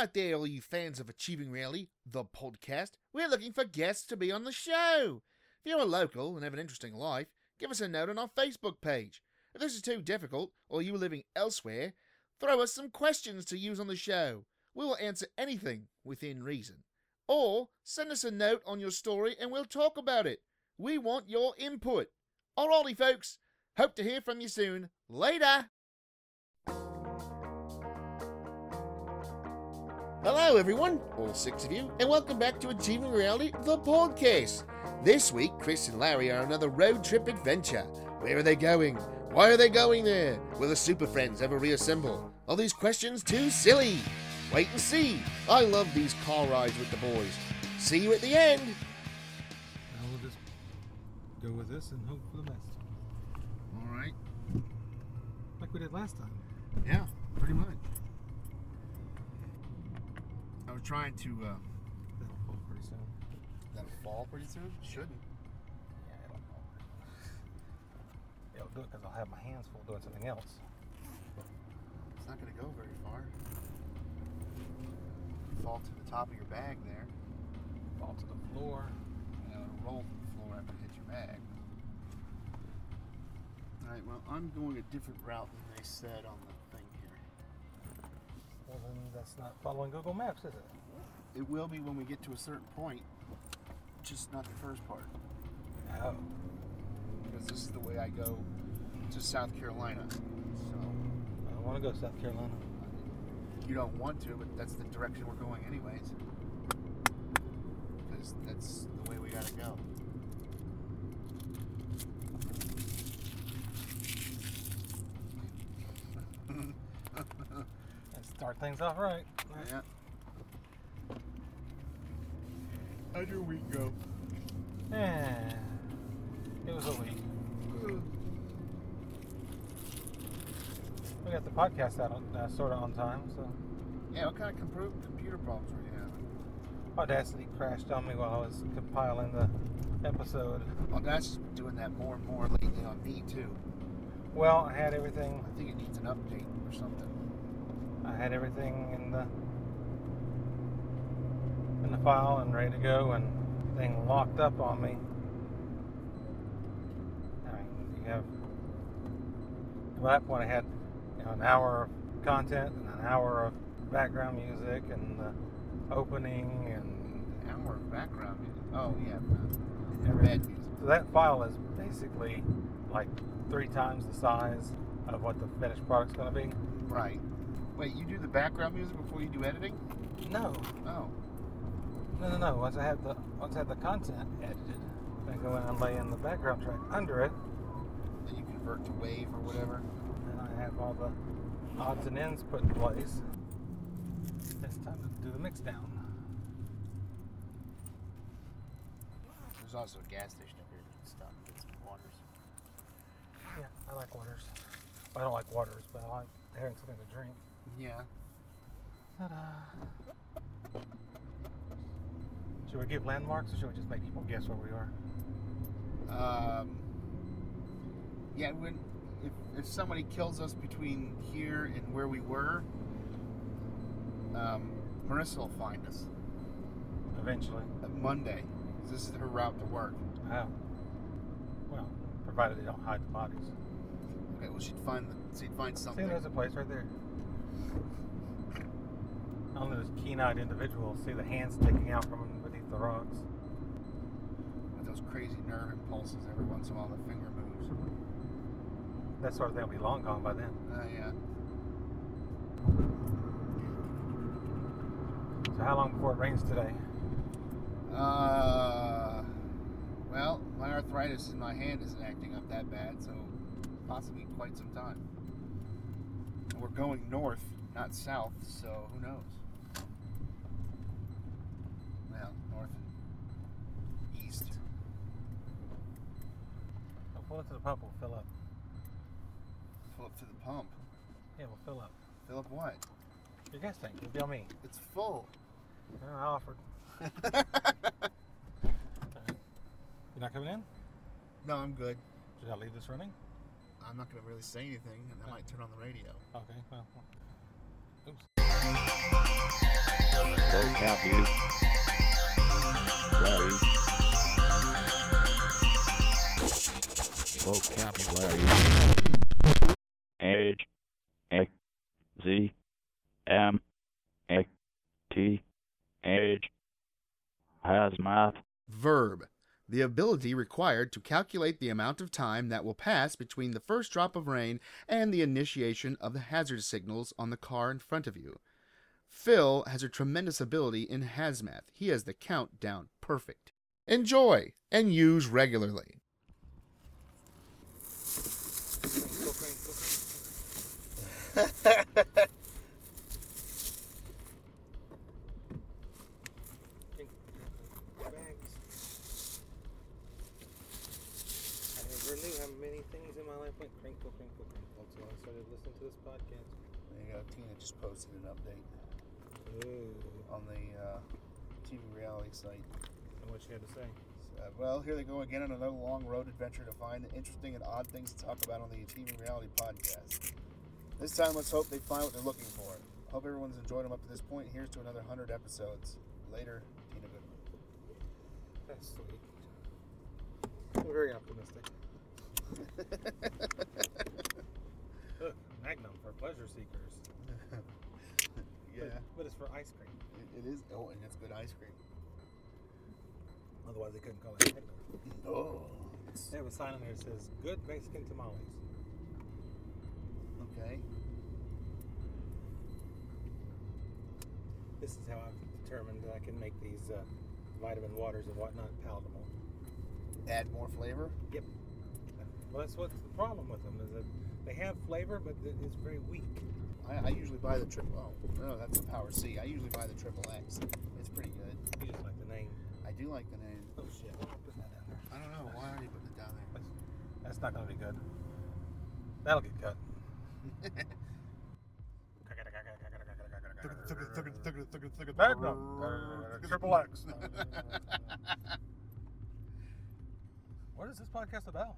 out there, all you fans of Achieving Reality, the podcast. We're looking for guests to be on the show. If you're local and have an interesting life, give us a note on our Facebook page. If this is too difficult, or you're living elsewhere, throw us some questions to use on the show. We will answer anything within reason. Or send us a note on your story and we'll talk about it. We want your input. Alrighty, folks. Hope to hear from you soon. Later. Hello, everyone, all six of you, and welcome back to Achieving Reality, the podcast. This week, Chris and Larry are on another road trip adventure. Where are they going? Why are they going there? Will the Super Friends ever reassemble? Are these questions too silly? Wait and see. I love these car rides with the boys. See you at the end. Now we'll just go with this and hope for the best. All right. Like we did last time. Yeah, pretty much. I was trying to, That'll fall pretty soon. That'll fall pretty soon? Shouldn't. Yeah, it'll fall pretty soon. It'll do it because I'll have my hands full doing something else. It's not going to go very far. You fall to the top of your bag there. You fall to the floor. And it'll roll from the floor after it hits your bag. Alright, well, I'm going a different route than they said on the thing. Well, then that's not following Google Maps, is it? It will be when we get to a certain point, just not the first part. Oh. Because this is the way I go to South Carolina. So I don't want to go to South Carolina. You don't want to, but that's the direction we're going anyways. Because that's the way we got to go. Start things off right. Yeah. How'd your week go? It was a week. We got the podcast out sort of on time, so. Yeah, what kind of computer problems were you having? Audacity crashed on me while I was compiling the episode. Audacity's been doing that more and more lately on me, too. Well, I had everything. I think it needs an update or something. I had everything in the file and ready to go, and the thing locked up on me. I mean, by that point I had an hour of content and an hour of background music and the opening and an hour of background music. Oh yeah, bad music. So that file is basically like 3 times the size of what the finished product's going to be. Right. Wait, you do the background music before you do editing? No. Oh. No. Once I have the content edited, I go in and lay in the background track under it. Then you convert to wave or whatever. And I have all the odds and ends put in place. It's time to do the mix down. There's also a gas station up here that can stop and get some waters. Yeah, I like waters. Well, I don't like waters, but I like having something to drink. Yeah. Ta-da. Should we give landmarks or should we just make people guess where we are? Yeah, if somebody kills us between here and where we were, Marissa will find us. Eventually. Monday. This is her route to work. Oh. Well, provided they don't hide the bodies. Okay, well she'd find something. See, there's a place right there. Only those keen-eyed individuals see the hands sticking out from beneath the rocks. With those crazy nerve impulses, every once in a while the finger moves. That sort of thing will be long gone by then. Yeah. So how long before it rains today? Well, my arthritis in my hand isn't acting up that bad, so possibly quite some time. We're going north, not south, so who knows? Well, north and east. I'll pull it to the pump, we'll fill up. Fill up to the pump? Yeah, we'll fill up. Fill up what? Your gas tank, you'll bill me. It's full. No, I offered. All right. You're not coming in? No, I'm good. Should I leave this running? I'm not going to really say anything, and I might turn on the radio. Okay, well. Oops. happy. Vocabulary. H. A. Z. M. A. T. H. Hazmat. Verb. The ability required to calculate the amount of time that will pass between the first drop of rain and the initiation of the hazard signals on the car in front of you. Phil has a tremendous ability in hazmat. He has the countdown perfect. Enjoy and use regularly. Tina just posted an update on the Achieving Reality site. And what she had to say? Well, here they go again on another long road adventure to find the interesting and odd things to talk about on the Achieving Reality podcast. This time, let's hope they find what they're looking for. Hope everyone's enjoyed them up to this point. Here's to another 100 episodes. Later, Tina Goodwin. That's sweet. I'm very optimistic. Look, Magnum for pleasure seekers. Yeah. But it's for ice cream. It is. Oh, and it's good ice cream. Otherwise, they couldn't call it Magnum. Oh. They have a sign on there that says, good Mexican tamales. Okay. This is how I've determined that I can make these vitamin waters and whatnot palatable. Add more flavor? Yep. Well, that's what's the problem with them, is that they have flavor, but it's very weak. I usually buy the triple. Oh, no, that's the Power C. I usually buy the triple X. It's pretty good. You just like the name. I do like the name. Oh shit! Why put that down there? I don't know. Why are you putting it down there? That's not gonna be good. That'll get cut. Triple X. What is this podcast about?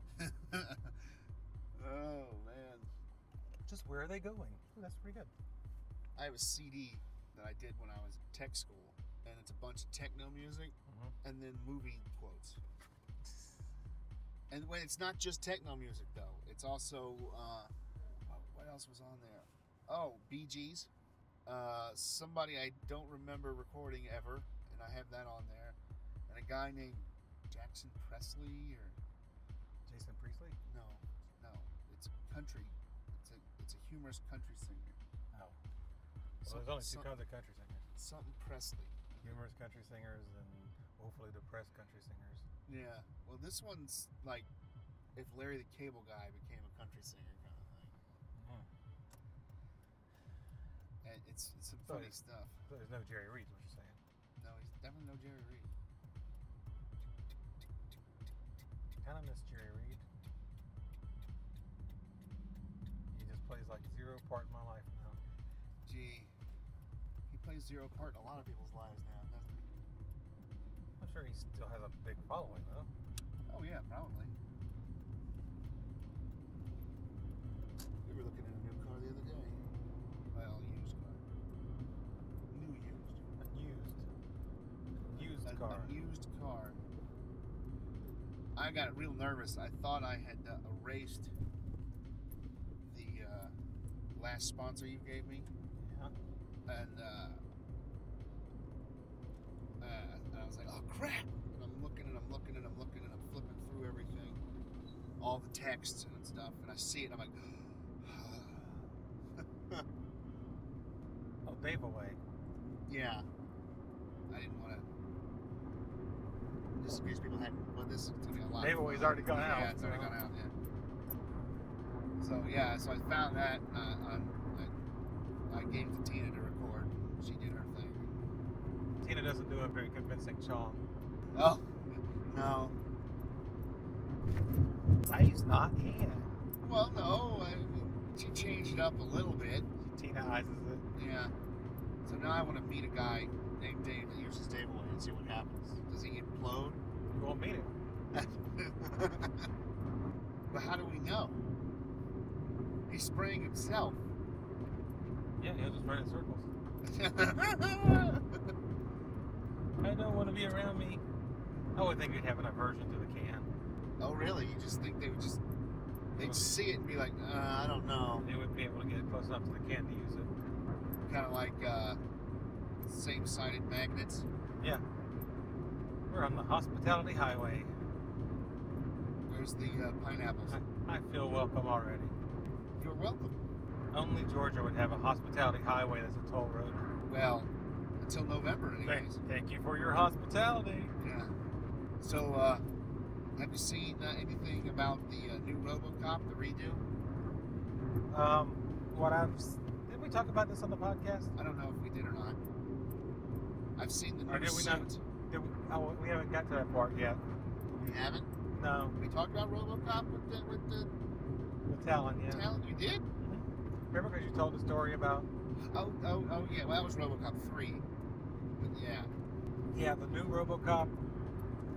Oh man. Just where are they going? Ooh, that's pretty good. I have a CD that I did when I was in tech school, and it's a bunch of techno music and then movie quotes. And when it's not just techno music though, it's also what else was on there? Oh, Bee Gees. Somebody I don't remember recording ever, and I have that on there. And a guy named Jackson Presley or Jason Priestley? No. It's a country. It's a humorous country singer. Oh. Well, there's only two kinds of country singers. Something Presley. Humorous country singers and woefully depressed country singers. Yeah. Well, this one's like if Larry the Cable Guy became a country singer kind of thing. And it's some funny stuff. So there's no Jerry Reed, is what you're saying? No, he's definitely no Jerry Reed. Kind of miss Jerry Reed. Plays like zero part in my life now. Gee, he plays zero part in a lot of people's lives now, doesn't he? I'm sure he still has a big following, though. Oh yeah, probably. We were looking at a new car the other day. Well, used car. New used. A used car. A used car. I got real nervous. I thought I had erased last sponsor you gave me, and I was like, oh crap, and I'm looking and I'm flipping through everything, all the texts and stuff, and I see it and I'm like oh, babe away. Yeah, I didn't want to just because people had this is going to be a lot. Babe away's already gone out. Yeah, it's already gone out, yeah. So yeah, so I found that I gave it to Tina to record. She did her thing. Tina doesn't do a very convincing song. Oh, no. He's not Tina. Well, no, I mean, she changed it up a little bit. Tina-izes it. Yeah. So now I want to meet a guy named Dave that uses Dave away and see what happens. Does he implode? You won't meet him. But how do we know? He's spraying himself. Yeah, he'll just run in circles. to be around me, I would think they'd have an aversion to the can. Oh, really? You just think they would just... They'd see it and be like, I don't know. They wouldn't be able to get it close enough to the can to use it. Kind of like same-sided magnets. Yeah. We're on the hospitality highway. Where's the pineapples? I feel welcome already. You're welcome. Only Georgia would have a hospitality highway that's a toll road. Well, until November, anyways. Thank you for your hospitality. Yeah. So, have you seen anything about the new RoboCop, the redo? Did we talk about this on the podcast? I don't know if we did or not. I've seen the new suit. We haven't got to that part yet. We haven't? No. We talked about RoboCop with Talon, yeah. Talon, you did? Remember because you told the story about... Oh, yeah. Well, that was RoboCop 3. But yeah. Yeah, the new RoBocop...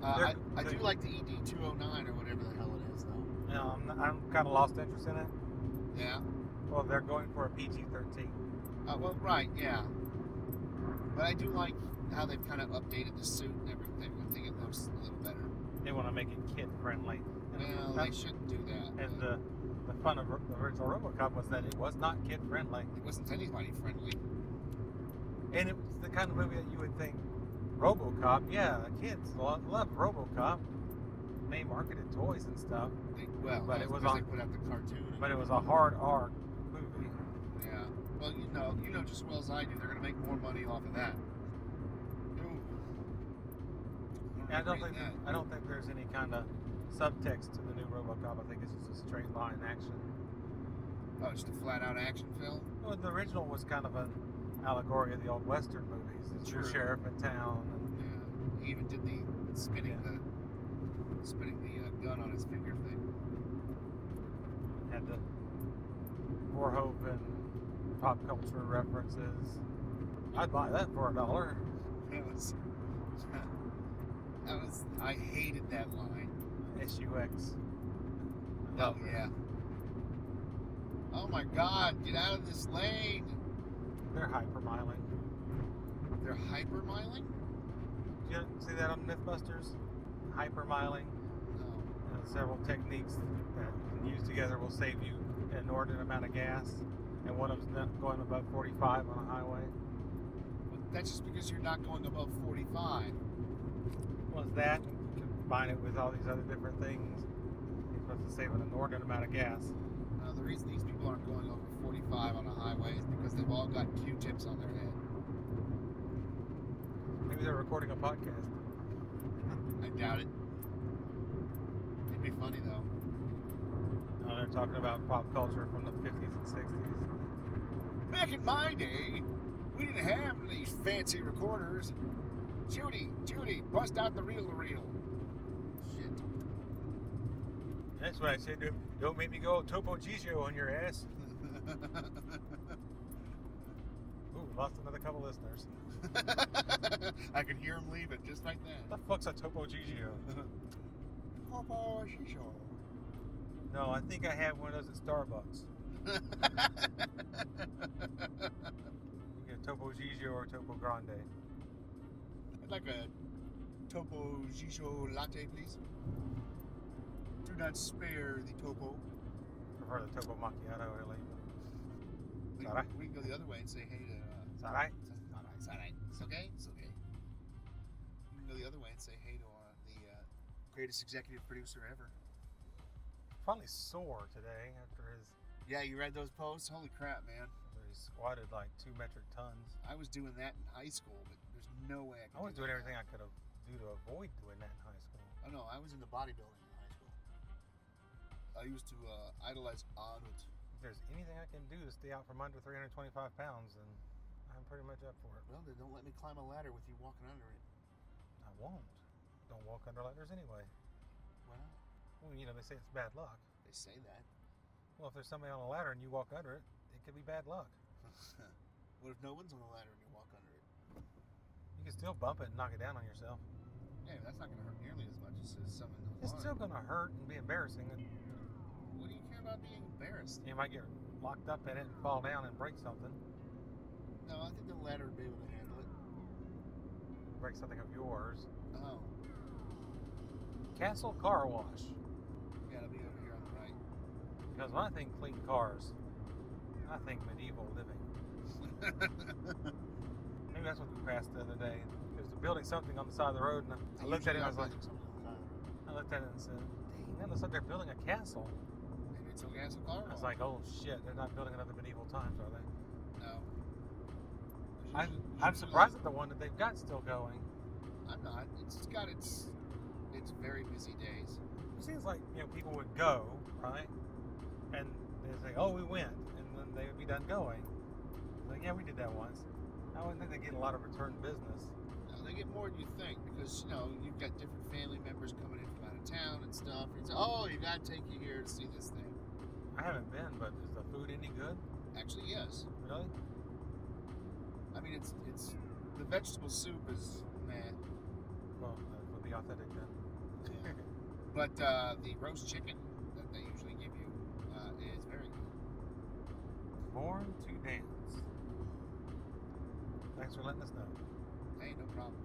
I do like the ED-209 or whatever the hell it is, though. No, I'm kind of lost interest in it. Yeah. Well, they're going for a PG-13. Well, right, yeah. But I do like how they've kind of updated the suit and everything. I think it looks a little better. They want to make it kid-friendly. Well, they shouldn't do that. And the fun of the original RoboCop was that it was not kid-friendly. It wasn't anybody-friendly. And it was the kind of movie that you would think, RoboCop, yeah, the kids love RoboCop. They marketed toys and stuff. They put out the cartoon. But it was a hard R movie. Yeah. Well, you know just as well as I do, they're going to make more money off of that. I don't think there's any kind of subtext to the new RoboCop. I think it's just a straight line action. Oh, just a flat-out action film. Well, the original was kind of an allegory of the old Western movies. The true sheriff in town. And, yeah, he even did the spinning the gun on his finger thing. Had the Verhoeven and pop culture references. I'd buy that for $1. I hated that line. SUX. Oh yeah. Oh my God! Get out of this lane. They're hypermiling. They're hypermiling? Did you see that on Mythbusters? Hypermiling. No. Several techniques that used together will save you an inordinate amount of gas. And one of them's not going above 45 on a highway. Well, that's just because you're not going above 45. Well, that, you combine it with all these other different things. You're supposed to save an inordinate amount of gas. The reason these people aren't going over 45 on a highway is because they've all got Q-tips on their head. Maybe they're recording a podcast. I doubt it. It'd be funny, though. No, they're talking about pop culture from the 50s and 60s. Back in my day, we didn't have these fancy recorders. Judy, bust out the reel-to-reel. Shit. That's what I said. Don't make me go Topo Gigio on your ass. Ooh, lost another couple listeners. I could hear him leaving just like that. What the fuck's a Topo Gigio? Topo Gigio. No, I think I have one of those at Starbucks. You get a Topo Gigio or Topo Grande. I'd like a Topo Gigio latte, please. Do not spare the Topo. I prefer the Topo Macchiato, really. We can go the other way and say hey to... it's alright. It's alright. It's okay. It's okay. We can go the other way and say hey to the greatest executive producer ever. Finally sore today after his... Yeah, you read those posts? Holy crap, man. He squatted like 2 metric tons. I was doing that in high school, but there's no way I could. I was doing everything I could do to avoid doing that in high school. Oh no, I was into bodybuilding. I used to idolize Arnold. If there's anything I can do to stay out from under 325 pounds, then I'm pretty much up for it. Well, then don't let me climb a ladder with you walking under it. I won't. Don't walk under ladders anyway. Why not? Well, they say it's bad luck. They say that. Well, if there's somebody on a ladder and you walk under it, it could be bad luck. What if no one's on the ladder and you walk under it? You can still bump it and knock it down on yourself. Yeah, but that's not going to hurt nearly as much as someone in the line. It's still going to hurt and be embarrassing. What do you care about being embarrassed? You might get locked up in it and fall down and break something. No, I think the ladder would be able to handle it. like something of yours. Oh. Castle Car Wash. You gotta be over here on the right. Because when I think clean cars, I think medieval living. Maybe that's what we passed the other day. There's a building something on the side of the road, and I looked at it and I was like, I looked at it and said, dang, that looks like they're building a castle. Maybe it's a castle car wash. I was like, oh shit, they're not building another medieval times, are they? No. I'm surprised at the one that they've got still going. I'm not. It's got its very busy days. It seems like, you know, people would go, right? And they'd say, oh, we went. And then they would be done going. Like, yeah, we did that once. I wouldn't think they get a lot of return business. No, they get more than you think because, you know, you've got different family members coming in from out of town and stuff. And it's, oh, you got to take you here to see this thing. I haven't been, but is the food any good? Actually, yes. Really? I mean, it's the vegetable soup is meh. Well, that would be authentic then. Yeah. But the roast chicken that they usually give you is very good. Born to Dance. Thanks for letting us know. Hey, no problem.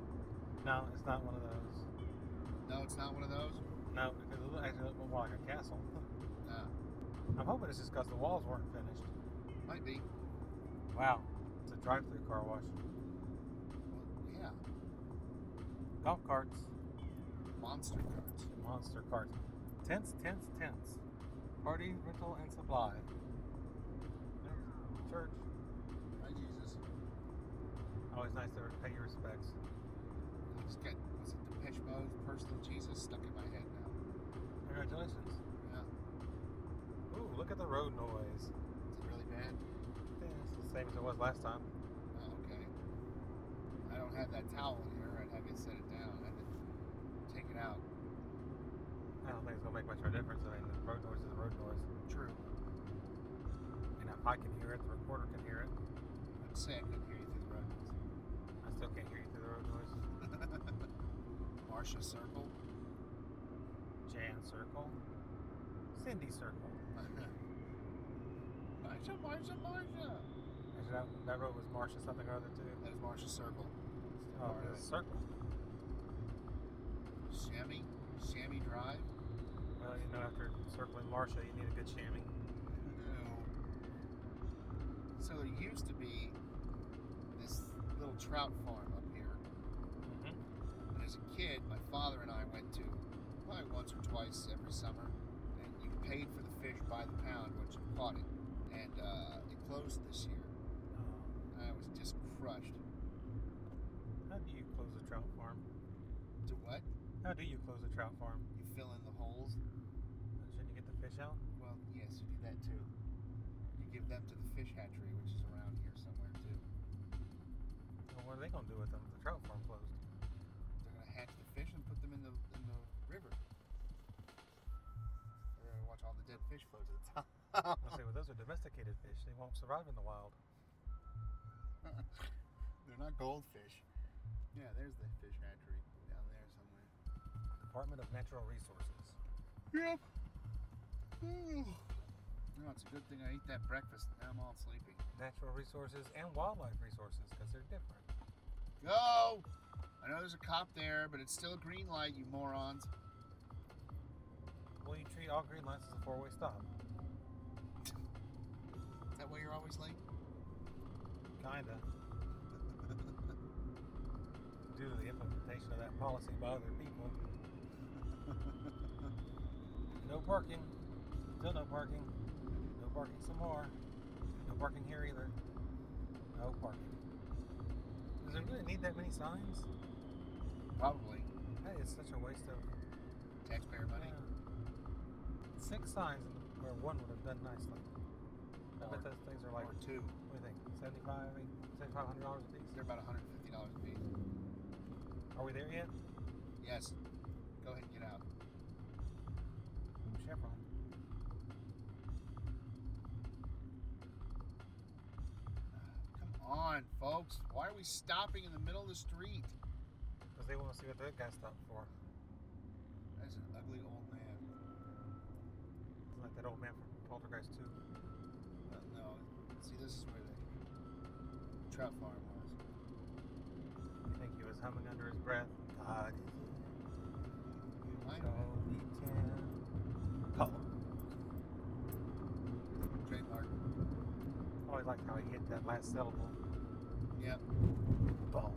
No, it's not one of those. No, it's not one of those? No, because it actually looks more like a castle. No. I'm hoping it's just because the walls weren't finished. Might be. Wow. It's a drive-through car wash. Well, yeah. Golf carts. Monster carts. Monster carts. Tents. Party, rental, and supply. Church. Hi, Jesus. Always nice to pay your respects. I just got, was it Depeche Mode's Personal Jesus stuck in my head now. Congratulations. Yeah. Ooh, look at the road noise. Is it really bad? It's the same as it was last time. Oh, okay. I don't have that towel in here. I'd have you set it down. I'd have to take it out. I don't think it's going to make much of a difference. I mean, the road noise is the road noise. True. And if I can hear it, the recorder can hear it. I'm saying I couldn't hear you through the road noise. I still can't hear you through the road noise. Marsha Circle. Jan Circle. Cindy Circle. Marsha. Actually, that road was Marsha something or other, too. That is Marsha Circle. Oh, it's a circle. Chamois? Chamois Drive? Well, you know, after circling Marsha, you need a good chamois. No. So there used to be this little trout farm up here. Mm-hmm. And as a kid, my father and I went to probably once or twice every summer. And you paid for the fish by the pound once you caught it. And it closed this year. Oh. I was just crushed. How do you close a trout farm? Do what? How do you close a trout farm? You fill in the holes. Shouldn't you get the fish out? Well, yes, you do that too. You give them to the fish hatchery, which is around here somewhere too. Well, what are they going to do with them if the trout farm closed? They're going to hatch the fish and put them in the river. They're going to watch all the dead fish float to the top. I say, well, those are domesticated fish. They won't survive in the wild. They're not goldfish. Yeah, there's the fish hatchery down there somewhere. Department of Natural Resources. Yep. No, it's a good thing I ate that breakfast. Now I'm all sleepy. Natural resources and wildlife resources, because they're different. Go! I know there's a cop there, but it's still a green light, you morons. Well, you treat all green lights as a four-way stop. That way you're always late? Kinda. Due to the implementation of that policy by other people. No parking. Still no parking. No parking some more. No parking here either. No parking. Does it really need that many signs? Probably. That is such a waste of taxpayer money. 6 signs where one would have done nicely. I bet those things are like two. What do you think? $7,500 a piece? They're about $150 a piece. Are we there yet? Yes. Go ahead and get out. Ooh, Chevron. Come on, folks. Why are we stopping in the middle of the street? Because they want to see what that guy stopped for. That's an ugly old man. It's like that old man from Poltergeist 2. No, see, this is where the trout farm was. You think he was was humming under his breath. God is here. We shall be ten. Oh. Trademark. I always liked how he hit that last syllable. Yep. Boom.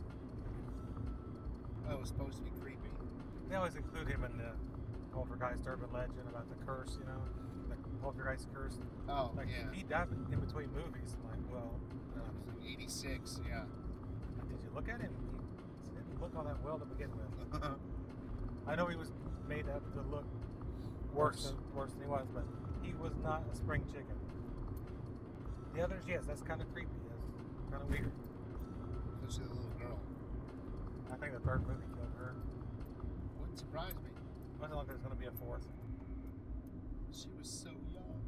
That was supposed to be creepy. They always include him in the Poltergeist urban legend about the curse, you know? The Poltergeist curse. Oh, like, yeah. He died in between movies. I'm like, well... it was in 86, yeah. Did you look at him? He didn't look all that well to begin with. I know he was made up to look worse than he was, but he was not a spring chicken. The others, yes, that's kind of creepy. That's kind of weird. Especially the little girl. I think the third movie killed her. Wouldn't surprise me. It wasn't like there was going to be a fourth. She was so young.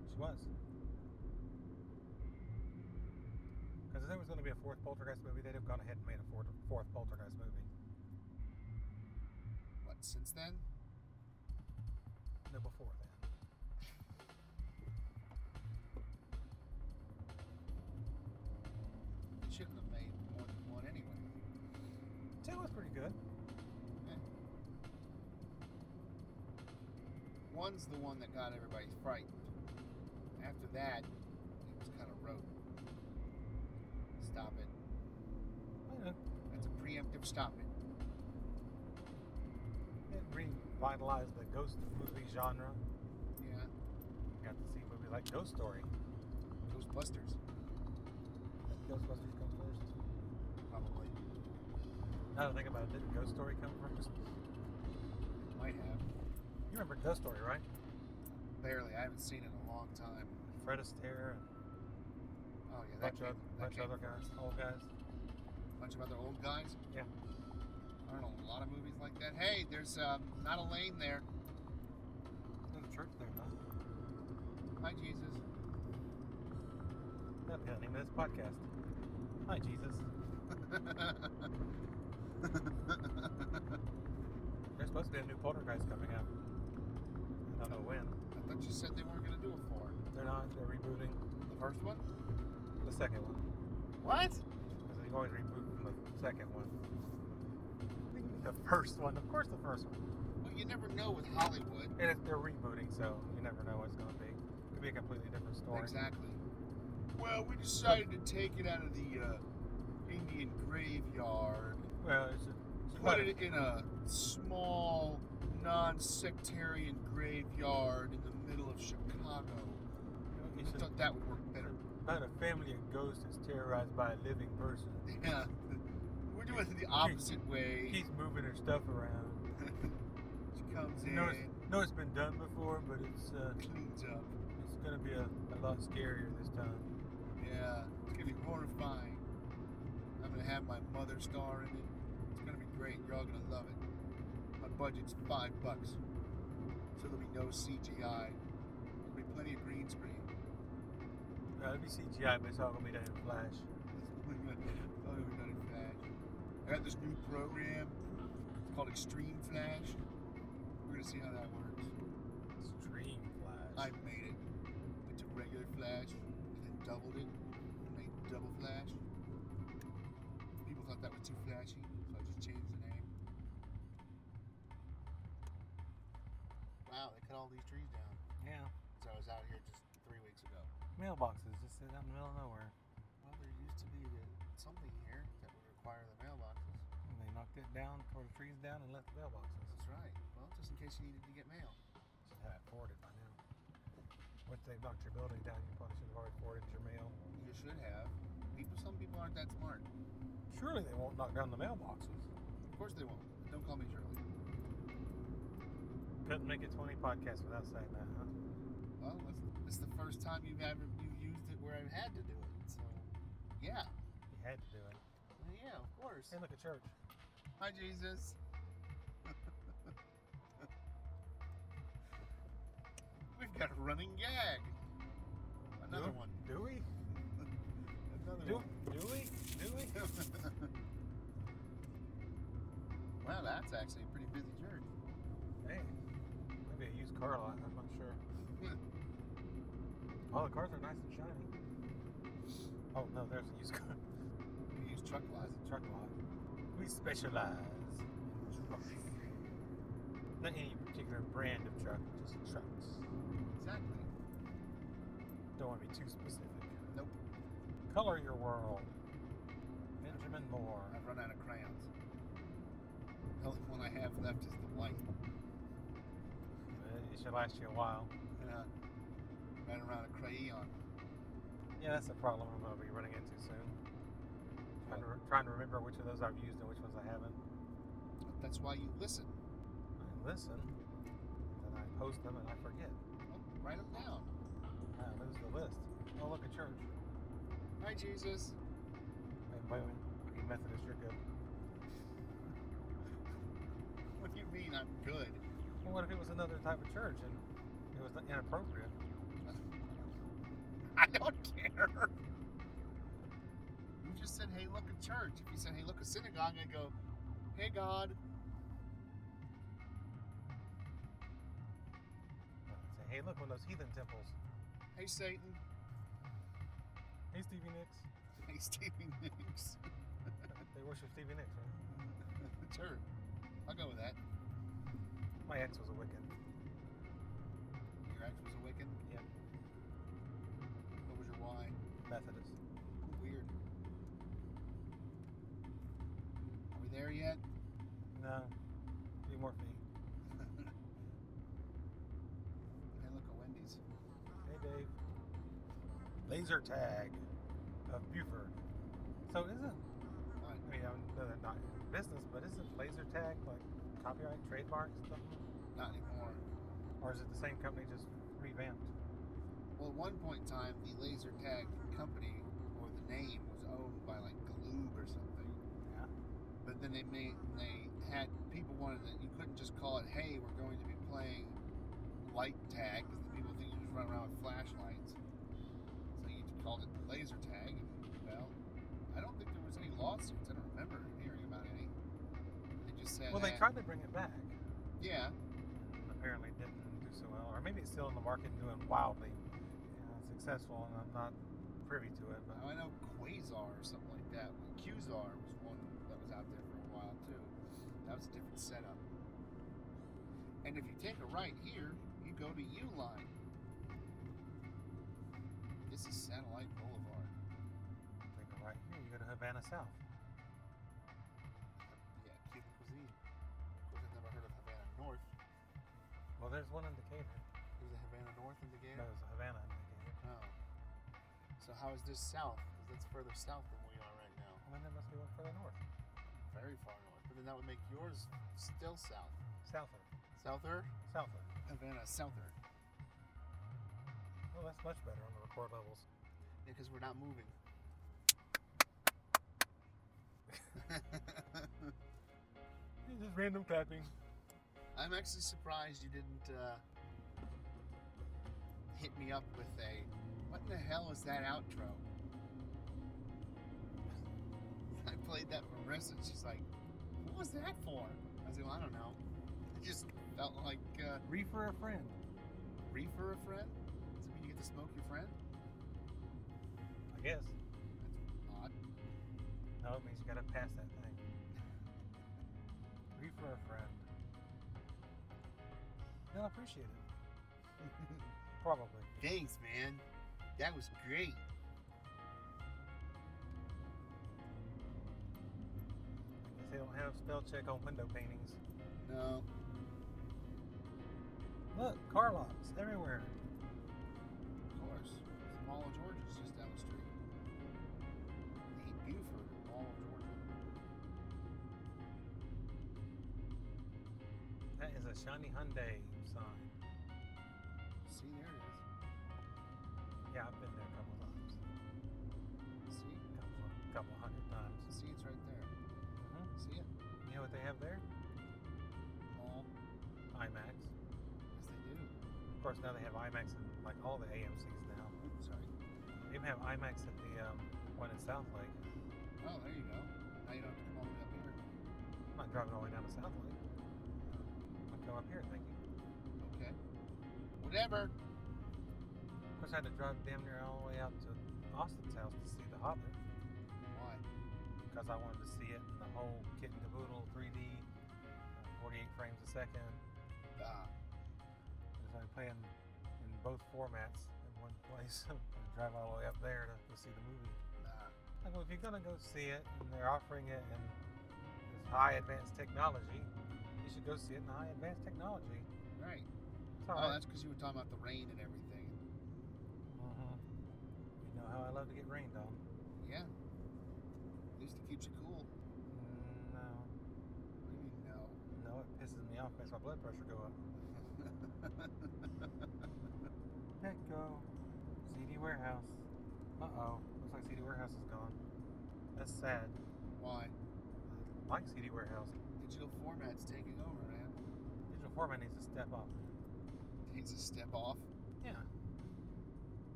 She was. Because if there was going to be a fourth Poltergeist movie, they'd have gone ahead and made a fourth Poltergeist movie. What, since then? No, before then. They shouldn't have made more than one anyway. Two was pretty good. Eh. One's the one that got everybody frightened. After that, it was kind of rote. Stop it. Yeah. That's a preemptive stop it. It revitalized the ghost movie genre. Yeah. Got to see movies like Ghost Story. Ghostbusters. Ghostbusters comes first? Probably. I don't think about it. Did Ghost Story come first? It might have. You remember Ghost Story, right? Barely. I haven't seen it in a long time. Fred Astaire and... Oh yeah, bunch of other old guys. Yeah, aren't a lot of movies like that. Hey, there's not a lane there. There's a church there, huh? Hi Jesus. That's the name of this podcast. Hi Jesus. There's supposed to be a new Poltergeist coming out. I don't know when. I thought you said they weren't going to do a four. They're not. They're rebooting the first one. The second one. What? Because they always reboot from the second one. The first one. Of course the first one. Well, you never know with Hollywood. And they're rebooting, so you never know what's going to be. It could be a completely different story. Exactly. Well, we decided to take it out of the Indian graveyard. Well, it's put it in a small, non-sectarian graveyard in the middle of Chicago. I thought that would work better. About a family of ghosts that's terrorized by a living person. Yeah. We're doing it the opposite way. He's moving her stuff around. She comes in. No, it's been done before, but it's cleans up. It's gonna be a lot scarier this time. Yeah. It's gonna be horrifying. I'm gonna have my mother star in it. It's gonna be great. You're all gonna love it. My budget's $5. So there'll be no CGI. There'll be plenty of green screen. It'll be CGI, but it's all going to be done in Flash. It's all going to be done in Flash. I got this new program. It's called Extreme Flash. We're going to see how that works. Extreme Flash. I made it into regular Flash, and then doubled it, and made Double Flash. People thought that was too flashy, so I just changed the name. Wow, they cut all these trees down. Yeah. So I was out here just 3 weeks ago. Mailboxes just sit out in the middle of nowhere. Well, there used to be something here that would require the mailboxes. And they knocked it down, tore the trees down, and left the mailboxes. That's right. Well, just in case you needed to get mail. You should have forwarded by now. Once they've knocked your building down, you probably should have already forwarded your mail. You should have. Some people aren't that smart. Surely they won't knock down the mailboxes. Of course they won't. Don't call me Shirley. Couldn't make it 20 podcasts without saying that, huh? Well, it's the first time you've used it where I've had to do it, so yeah. You had to do it. Well, yeah, of course. And look at church. Hi, Jesus. We've got a running gag. Another one. Do we? Another one. Do we? Do we? Wow, that's actually a pretty busy church. Hey. A used car lot, I'm not sure. All the cars are nice and shiny. Oh no, there's a used car. A used truck lot. It's a truck lot. We specialize in trucks. Not any particular brand of truck, just trucks. Exactly. Don't want to be too specific. Nope. Color your world. Benjamin Moore. I've run out of crayons. The only one I have left is the white. It should last you a while. Yeah. Ran around a crayon. Yeah, that's a problem I'm going to be running into soon. Trying to remember which of those I've used and which ones I haven't. That's why you listen. I listen, and I post them, and I forget. Well, write them down. I lose the list. Oh, look at church. Hi, Jesus. Wait a minute. Okay, Methodist, you're good. What do you mean I'm good? Well, what if it was another type of church and it was inappropriate? I don't care. You just said, hey, look, a church. If you said, hey, look, a synagogue, I'd go, hey, God. I'd say, hey, look, one of those heathen temples. Hey, Satan. Hey, Stevie Nicks. Hey, Stevie Nicks. They worship Stevie Nicks, right? Sure. I'll go with that. My ex was a Wiccan. Your ex was a Wiccan? Yeah. What was your why? Methodist. Weird. Are we there yet? No. Be more for me. Hey, look at Wendy's. Hey, Dave. Laser tag. Of Buford. So isn't, I mean, I know they're not in business, but isn't laser tag like copyright, trademark stuff? Not anymore. Or is it the same company just revamped? Well, at one point in time, the laser tag company, or the name, was owned by like Galoob or something. Yeah. But then they had people wanted that you couldn't just call it, hey, we're going to be playing light tag, because the people think you just run around with flashlights. Called it laser tag, and well, I don't think there was any lawsuits. I don't remember hearing about any. They just said, well, they tried to bring it back. Yeah. Apparently didn't do so well, or maybe it's still in the market doing wildly successful, and I'm not privy to it. But I know Quasar or something like that. Qzar was one that was out there for a while too. That was a different setup. And if you take a right here, you go to U-Line. This is Satellite Boulevard. Take a right here, you go to Havana South. Yeah, Cuban cuisine. Of course, I've never heard of Havana North. Well, there's one in Decatur. There's a Havana North in Decatur? No, there's a Havana in Decatur. Oh. So how is this south? Because that's further south than we are right now. Well, then there must be one further north. Very far north. But then that would make yours still south. Souther. Souther? Souther. Havana Souther. Well, that's much better on the record levels. Yeah, because we're not moving. Just random clapping. I'm actually surprised you didn't hit me up with a, what in the hell is that outro? I played that for Marissa, and she's like, what was that for? I was like, well, I don't know. It just felt like... reefer a friend. Reefer a friend? Does it mean you get to smoke your friend? I guess. That's odd. No, it means you gotta pass that thing. Reef for a friend. They'll appreciate it. Probably. Thanks, man. That was great. I guess they don't have spell check on window paintings. No. Look, car locks everywhere. The Mall of Georgia is just down the street. The Buford Mall of Georgia. That is a shiny Hyundai sign. See, there it is. Yeah, I've been there a couple times. See? A couple hundred times. See, it's right there. Mm-hmm. See it? You know what they have there? Mall. IMAX. Yes, they do. Of course, now they have IMAX in like all the AMCs now. Sorry. They even have IMAX at the one in Southlake. Oh, there you go. Now you don't have to come all the way up here. I'm not driving all the way down to Southlake. I'll go up here, thank you. Okay. Whatever. Of course, I had to drive damn near all the way out to Austin's house to see The Hobbit. Why? Because I wanted to see it and the whole kit and second. If I play in both formats in one place, I'm going to drive all the way up there to see the movie. Like, well, if you're going to go see it and they're offering it in this high advanced technology, you should go see it in high advanced technology. Right. Sorry. Oh, that's because you were talking about the rain and everything. Mm-hmm. You know how I love to get rained on. Yeah. At least it keeps you cool. No. What do you mean no? No, it pisses me off, makes my blood pressure go up. Petco. CD Warehouse. Uh-oh. Looks like CD Warehouse is gone. That's sad. Why? I like CD Warehouse. Digital format's taking over, man. Digital format needs to step up. Needs to step off? Yeah.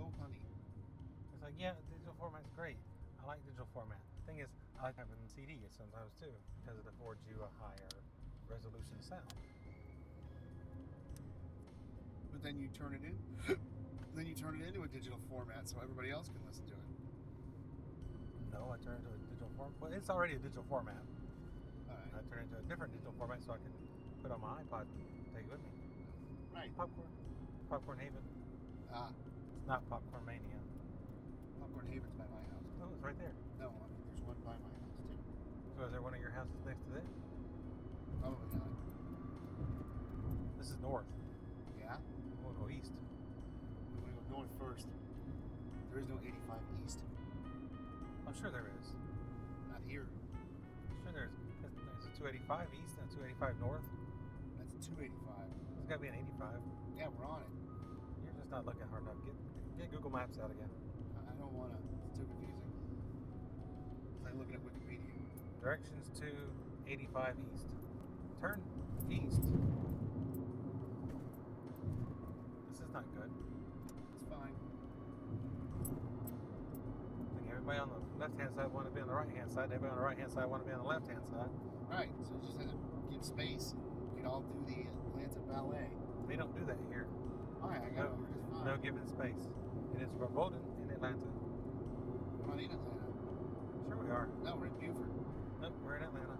Oh, honey. It's like, yeah, digital format's great. I like digital format. The thing is, I like having CD sometimes, too, because it affords you a higher resolution sound. But then you turn it in... Then you turn it into a digital format so everybody else can listen to it. No, I turn it into a digital format. Well, it's already a digital format. All right. I turn it into a different digital format so I can put on my iPod and take it with me. Right. Popcorn. Popcorn Haven. It's not Popcorn Mania. Popcorn Haven's by my house. Oh, it's right there. No, I mean, there's one by my house, too. So is there one of your houses next to this? Probably not. This is north. Yeah? We'll go east. Going first. There is no 85 East. I'm sure there is. Not here. I'm sure there is. There's a 285 East and a 285 North. That's 285. There's got to be an 85. Yeah, we're on it. You're just not looking hard enough. Get Google Maps out again. I don't want to. It's too confusing. Because I'm looking at Wikipedia. Directions to 85 East. Turn east. This is not good. It's fine. I think everybody on the left-hand side wanted to be on the right-hand side. Everybody on the right-hand side wanted to be on the left-hand side. Right. So just have to give space. We can all do the Atlanta Ballet. They don't do that here. All right. I got it. We're just fine. No giving space. It is Revolden in Atlanta. We're not in Atlanta. Sure we are. No, we're in Beaufort. Nope, we're in Atlanta.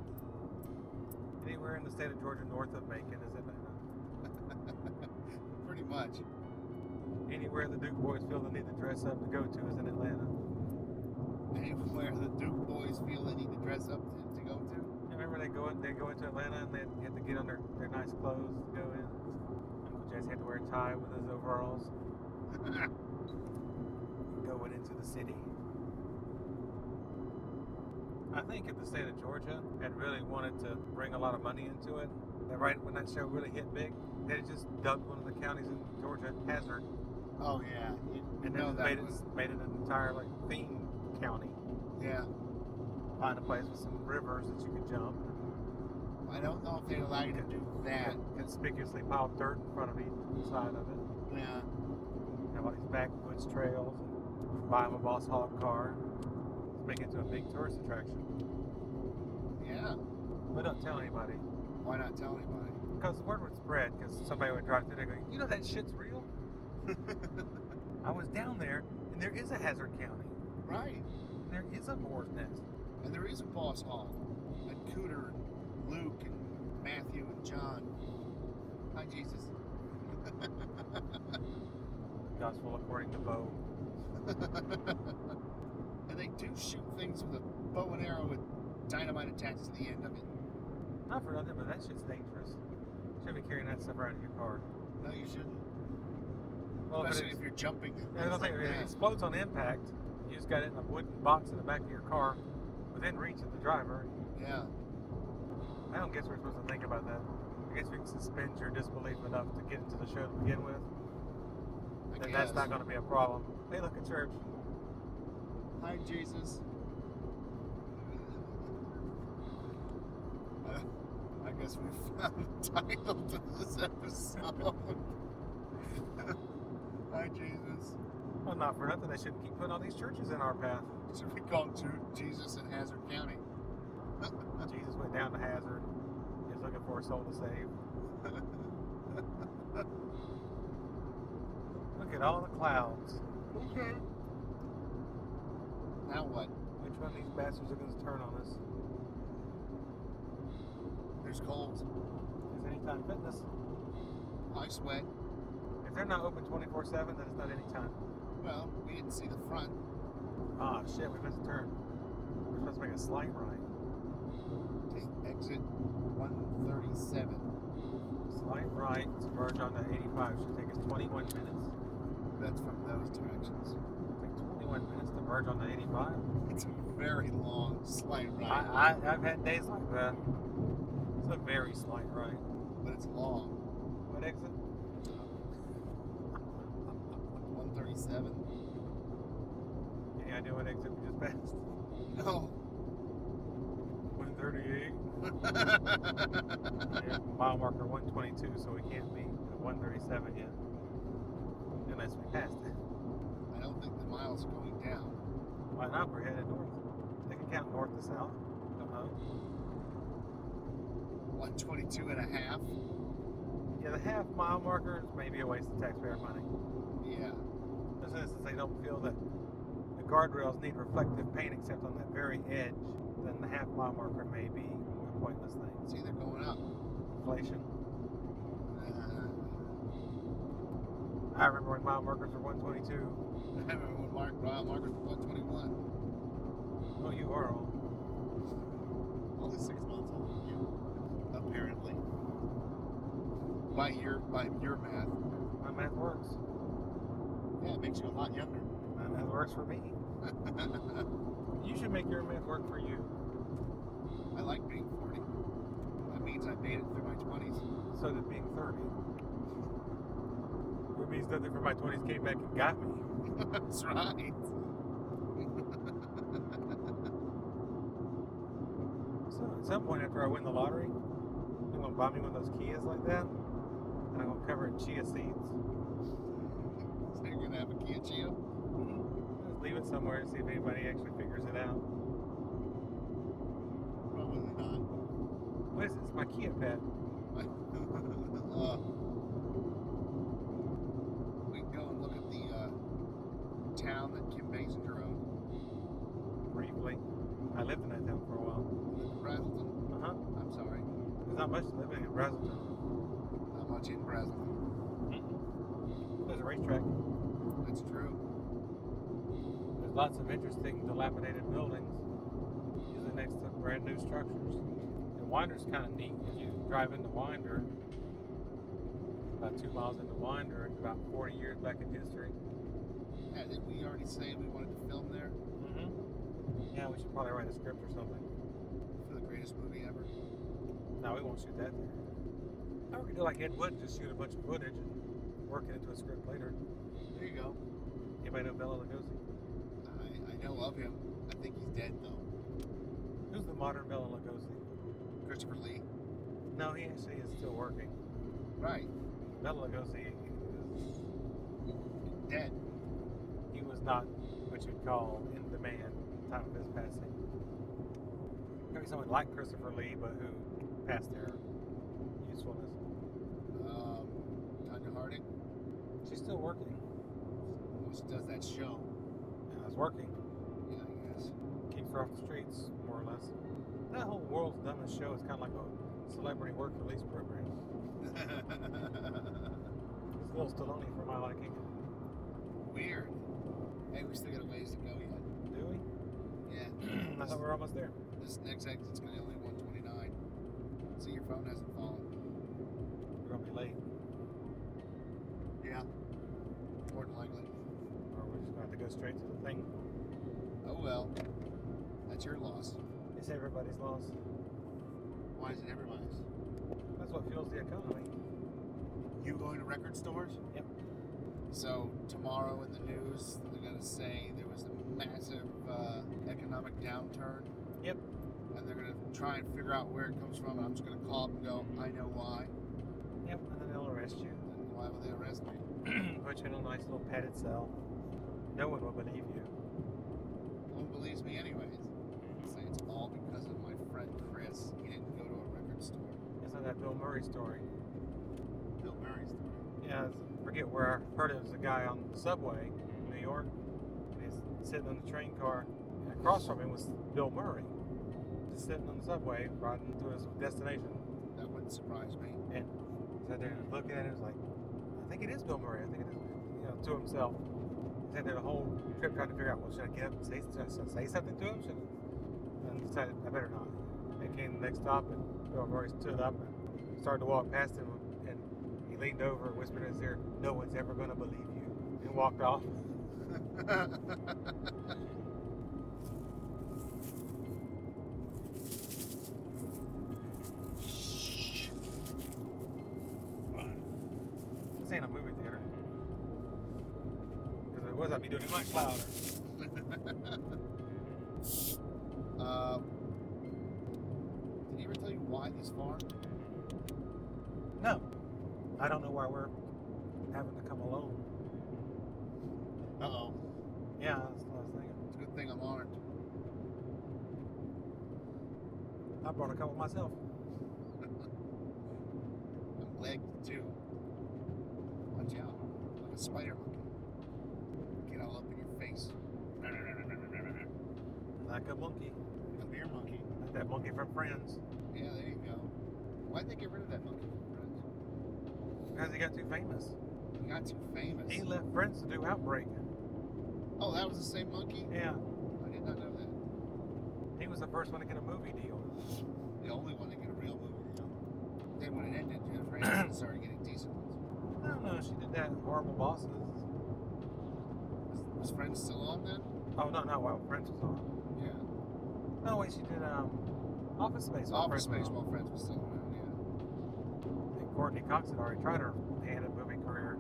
Anywhere in the state of Georgia north of Macon is Atlanta. Pretty much. Anywhere the Duke boys feel the need to dress up to go to is in Atlanta. Anywhere the Duke boys feel the need to dress up to go to? I remember they go into Atlanta and they have to get on their nice clothes to go in. Uncle Jesse had to wear a tie with his overalls. Going into the city. I think if the state of Georgia had really wanted to bring a lot of money into it, that right when that show really hit big, they just dubbed one of the counties in Georgia Hazard. Oh, yeah. And then made it an entire, like, theme county. Yeah. Find a place with some rivers that you could jump. I don't know if they'd allow you to do that. Conspicuously piled dirt in front of each side of it. Yeah. And all these backwoods trails. And buy them a boss hog car. Make it to a big tourist attraction. Yeah. But don't tell anybody. Why not tell anybody? Because the word would spread, because somebody would drive through there going, you know that shit's real? I was down there, and there is a Hazard County. Right. And there is a Boar's Nest. And there is a Boss Hall. And Cooter, and Luke, and Matthew, and John. Hi, Jesus. The gospel according to Bo. And they do shoot things with a bow and arrow with dynamite attached to the end of it. Not for nothing, but that shit's dangerous. You shouldn't be carrying that stuff around in your car. No, you shouldn't. Well, especially if you're jumping. It explodes on impact. You just got it in a wooden box in the back of your car within reach of the driver. Yeah. I don't guess we're supposed to think about that. I guess we can suspend your disbelief enough to get into the show to begin with. Then that's not going to be a problem. Hey, look at church. Hi, Jesus. I guess we found the title to this episode. Hi, Jesus. Well, not for nothing. They shouldn't keep putting all these churches in our path. Should we call Jesus in Hazard County? Jesus went down to Hazard. He was looking for a soul to save. Look at all the clouds. Okay. Now what? Which one of these bastards are going to turn on us? weather's cold. Is Anytime Fitness? I sweat. If they're not open 24/7, then it's not Anytime. Well, we didn't see the front. Ah, shit, we missed a turn. We're supposed to make a slight right. Take exit 137. Slight right to merge on the 85. Should take us 21 minutes. That's from those directions. It'll take 21 minutes to merge on the 85. It's a very long slight right. I've had days like that. It's a very slight right. But it's long. What exit? 137. Any idea what exit we just passed? No. 138. Yeah, mile marker 122, so we can't be at 137 yet. Unless we passed it. I don't think the miles are going down. Why not? We're headed north. They can count north to south. Don't know. 122 and a half. Yeah, the half mile marker may be a waste of taxpayer money. Yeah. Especially since they don't feel that the guardrails need reflective paint except on that very edge, then the half mile marker may be a pointless thing. It's either going up. Inflation. I remember when mile markers were 122. I remember when mile markers were 121. Oh, you are old. Only 6 months older than you, apparently. By your math. My math works. Yeah, it makes you a lot younger. My math works for me. You should make your math work for you. I like being 40. That means I made it through my 20s. So did being 30. It means nothing for my 20s came back and got me. That's right. So at some point after I win the lottery, they're going to buy me one of those Kias like that, and I'm going to cover it in chia seeds. So you're going to have a Kia Chia? Mm-hmm. Just leave it somewhere and see if anybody actually figures it out. Probably not. What is this? My Kia pet. Town that Kim Basinger owned. Briefly. I lived in that town for a while. You lived in Brazelton? Uh-huh. I'm sorry. There's not much living in Brazelton. Not much in Brazelton. Mm-hmm. There's a racetrack. That's true. There's lots of interesting dilapidated buildings, usually next to brand new structures. And Winder's kind of neat. You drive into Winder, about 2 miles into Winder, and about 40 years back in history. Yeah, did we already say we wanted to film there? Mm-hmm. Yeah, we should probably write a script or something. For the greatest movie ever. No, we won't shoot that there. Or we could do like Ed Wood, just shoot a bunch of footage and work it into a script later. There you go. Anybody know Bela Lugosi? I know of him. I think he's dead, though. Who's the modern Bela Lugosi? Christopher Lee. No, he actually is still working. Right. Bela Lugosi is dead. He was not what you'd call in demand at the time of his passing. Maybe someone like Christopher Lee, but who passed their usefulness. Tanya Harding. She's still working. She does that show. Yeah, it's working. Yeah, I guess. Keeps her off the streets, more or less. That whole world's dumbest show is kind of like a celebrity work release program. It's a little Stallone for my liking. Weird. Hey, we still got a ways to go yet. Do we? Yeah. I thought we were almost there. This next exit's going to be only 129. See, your phone hasn't fallen. We're going to be late. Yeah. More than likely. Or we're just going to have to go straight to the thing. Oh, well. That's your loss. It's everybody's loss. Why is it everybody's? That's what fuels the economy. You going to record stores? Yep. So tomorrow in the news, they're going to say there was a massive economic downturn. Yep. And they're going to try and figure out where it comes from. And I'm just going to call up and go, I know why. Yep, and then they'll arrest you. And why would they arrest me? Put you in a nice little padded cell. No one will believe you. No one believes me anyways. I'll say it's all because of my friend Chris. He didn't go to a record store. Isn't that Bill Murray story? Bill Murray story. Yeah, I forget where I heard it. It was a guy on the subway in New York, and he's sitting on the train car, and across from him was Bill Murray, just sitting on the subway, riding to his destination. wouldn't surprise me. Yeah. Sat there and looking at it, was like, I think it is Bill Murray. I think it is, you know, to himself. He sat there the whole trip trying to figure out, well, should I get up and say something to him? And decided, I better not. They came to the next stop, and Bill Murray stood up and started to walk past him. And he leaned over and whispered in his ear, "No one's ever going to believe you," and walked off. This ain't a movie theater. Because if it was, I'd be doing it much louder. Did he ever tell you why this farm? No. I don't know why we're having to come alone. Uh-oh. Yeah, that's what I was thinking. It's a good thing I'm armed. I brought a couple myself. I'm glad you do. Watch out. Like a spider monkey. Get all up in your face. Like a monkey. A beer monkey. Like that monkey from Friends. Yeah, there you go. Why'd they get rid of that monkey? Because he got too famous. He got too famous? He left Friends to do Outbreak. Oh, that was the same monkey? Yeah. I did not know that. He was the first one to get a movie deal. The only one to get a real movie deal. Then when it ended, Jennifer Aniston started getting decent ones. I don't know. She did that in Horrible Bosses. Was Friends still on then? Oh, no. Well, Friends was on. Yeah. No, wait. She did Office Space. Office Space while Friends was still on. Courtney Cox had already tried her hand at movie career.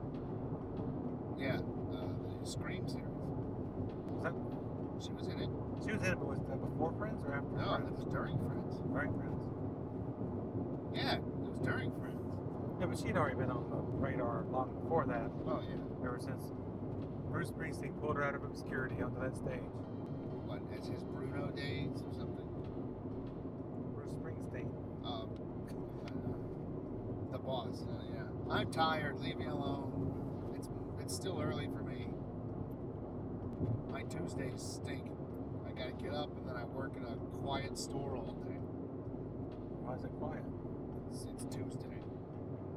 Yeah, the Scream series. Was that? She was in it. She was in it, but was that before Friends or after? No, Friends? It was during Friends. During Friends. Yeah, it was during Friends. Yeah, but she'd already been on the radar long before that. Oh, yeah. Ever since Bruce Springsteen pulled her out of obscurity onto that stage. What, as his Bruno days or something? Bruce Springsteen. The boss. Yeah. I'm tired. Leave me alone. It's still early for me. My Tuesdays stink. I gotta get up and then I work in a quiet store all day. Why is it quiet? It's Tuesday.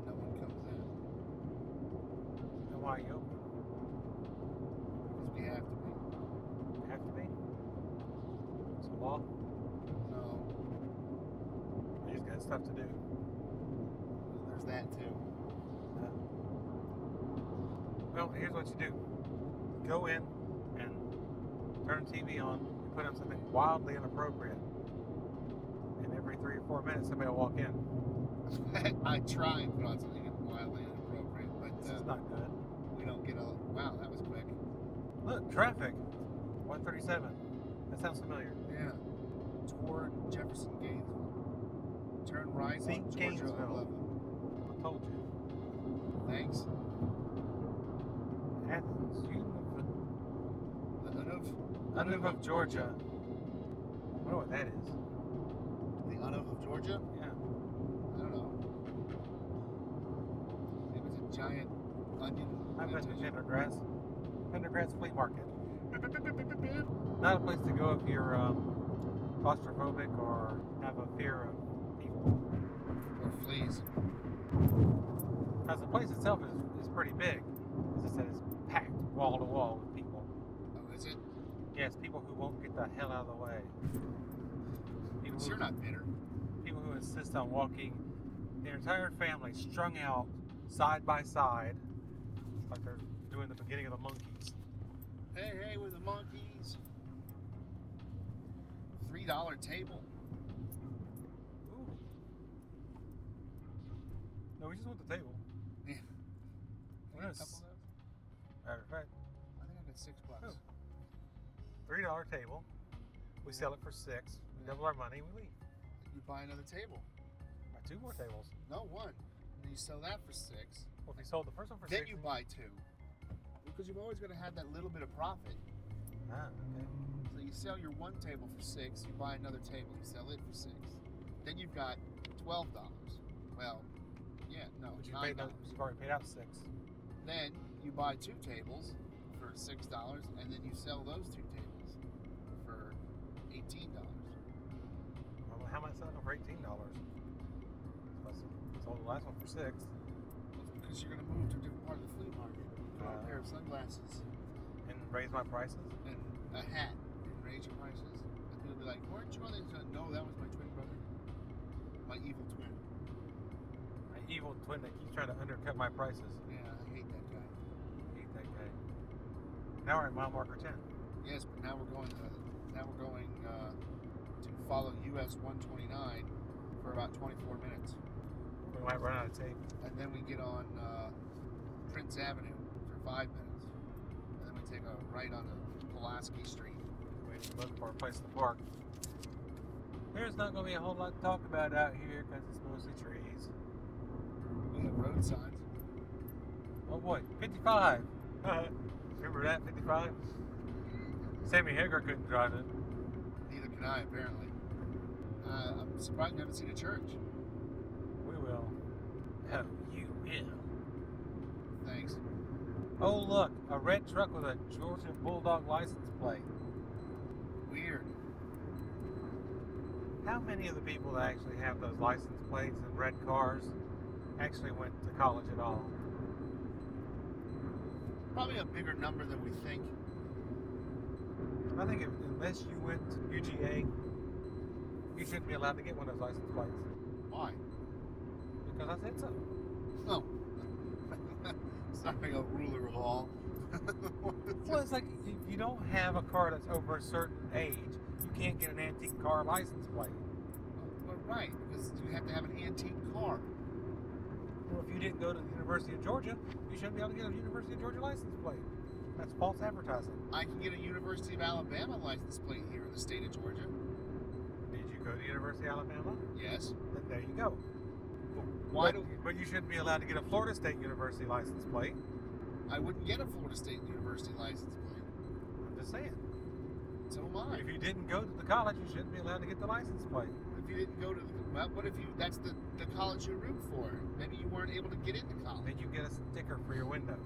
No one comes in. And why are you open? Because we have to be. We have to be? It's a law? No. We just got stuff to do. That too. Well, here's what you do. Go in and turn the TV on and put on something wildly inappropriate. And every 3 or 4 minutes somebody will walk in. I try and put on something wildly inappropriate, but it's not good. We don't get a... Wow, that was quick. Look, traffic. 137. That sounds familiar. Yeah. Toward Jefferson Gainesville. Turn right on Georgia 11. Told you. Thanks. Athens, the Unov of Georgia. I don't know what that is. The Unov of Georgia? Yeah. I don't know. It was a giant onion. I bet it's Pendergrass. Pendergrass Flea Market. Not a place to go if you're claustrophobic or have a fear of people. Or fleas. Because the place itself is pretty big. As I said, it's packed wall to wall with people. Oh, is it? Yes, people who won't get the hell out of the way. Because you're not bitter. People who insist on walking their entire family strung out side by side, like they're doing the beginning of the Monkees. Hey, we're the Monkees. $3 table. No, we just want the table. Yeah. We got a couple of those. Matter of fact. I think I got $6. Oh. $3 table. We sell it for $6. We double our money. We leave. You buy another table. Buy 2 more tables. No, 1. And you sell that for $6. Well, if you sold the first one for $6, then you buy 2. Because you're always going to have that little bit of profit. Ah, okay. So you sell your 1 table for $6. You buy another table. You sell it for $6. Then you've got $12. Well. Yeah, no. But you've already paid out $6. Then you buy 2 tables for $6, and then you sell those 2 tables for $18. Well, how am I selling them for $18? I sold the last one for $6. Because you're going to move to a different part of the flea market. Put on a pair of sunglasses. And raise my prices? And a hat. And raise your prices. And people will be like, weren't you on the internet? No, that was my twin brother. My evil twin. My evil twin that keeps trying to undercut my prices. Yeah, I hate that guy. Now we're at mile marker 10. Yes, but now we're going to follow US 129 for about 24 minutes. We might run out of tape. And then we get on Prince Avenue for 5 minutes. And then we take a right on the Pulaski Street. Wait to look for a place to park. There's not going to be a whole lot to talk about out here because it's mostly trees. We have road signs. Oh boy, 55! Remember that, 55? Sammy Hagar couldn't drive it. Neither can I, apparently. I'm surprised we haven't seen a church. We will. Oh, you will. Thanks. Oh, look, a red truck with a Georgia Bulldog license plate. Weird. How many of the people that actually have those license plates and red cars actually went to college at all? Probably a bigger number than we think. I think unless you went to UGA, you shouldn't be allowed to get one of those license plates. Why? Because I said so. Oh. Sorry, a ruler of all. Well, it's like if you don't have a car that's over a certain age, you can't get an antique car license plate. Well, right, because you have to have an antique car. Well, if you didn't go to the University of Georgia, you shouldn't be able to get a University of Georgia license plate. That's false advertising. I can get a University of Alabama license plate here in the state of Georgia. Did you go to the University of Alabama? Yes. Then there you go. But you shouldn't be allowed to get a Florida State University license plate. I wouldn't get a Florida State University license plate. I'm just saying. So am I. If you didn't go to the college, you shouldn't be allowed to get the license plate. If you didn't go to the... Well, what if you... That's the college you root for. Maybe you weren't able to get into college. Then you get a sticker for your window.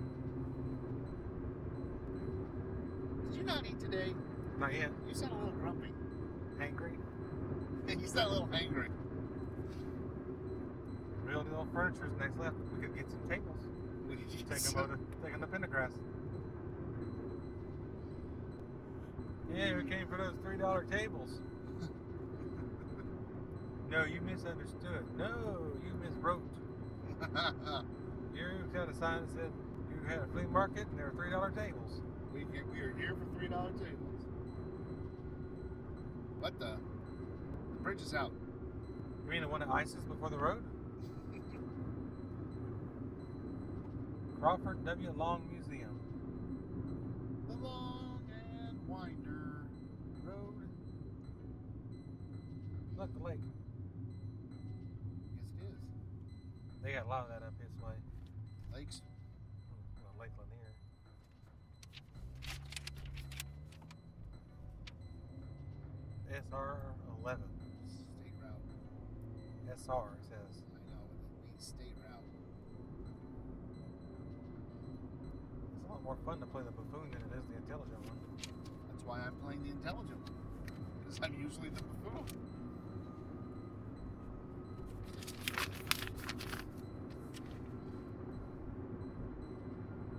Did you not eat today? Not yet. You sound a little grumpy. Hangry? You sound a little hangry. Real deal furniture's next left. We could get some tables. We could take them to Pendergrass. Yeah, we came for those $3 tables. No, you misunderstood. No, you miswrote. You got a sign that said you had a flea market and there were $3 tables. We are here for $3 tables. What the? The bridge is out. You mean the one that ices before the road? Crawford W. Long Museum. The Long and Winder Road. Look, the lake. They got a lot of that up this way. Lakes? Well, Lake Lanier. SR 11. State route. SR, it says. I know, but it means state route. It's a lot more fun to play the buffoon than it is the intelligent one. That's why I'm playing the intelligent one. Because I'm usually the buffoon.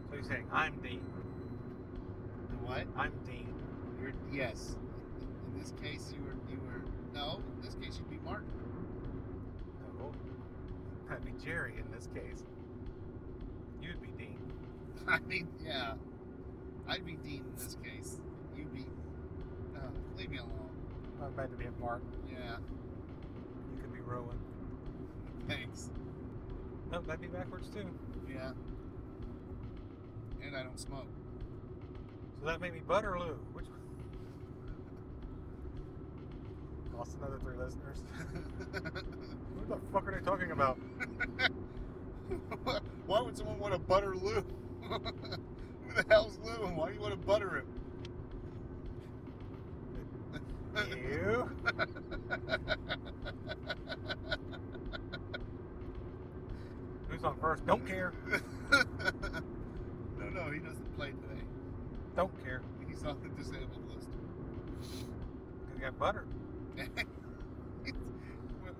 So you're saying, I'm Dean. What? I'm Dean. You're, yes. In this case, you were, no, in this case, you'd be Martin. No. I'd be Jerry in this case. You'd be Dean. I mean, yeah. I'd be Dean in this case. You'd be, no, leave me alone. I'm about to be a Martin. Yeah. You could be Rowan. Thanks. No, that'd be backwards too. Yeah. And I don't smoke. So that made me Butterloo. Which one? Lost another 3 listeners. What the fuck are they talking about? Why would someone want to butter Lou? Who the hell's Lou and why do you want to butter him? You? Who's on first? Don't care. No, he doesn't play today. Don't care. He's on the disabled list. He got buttered.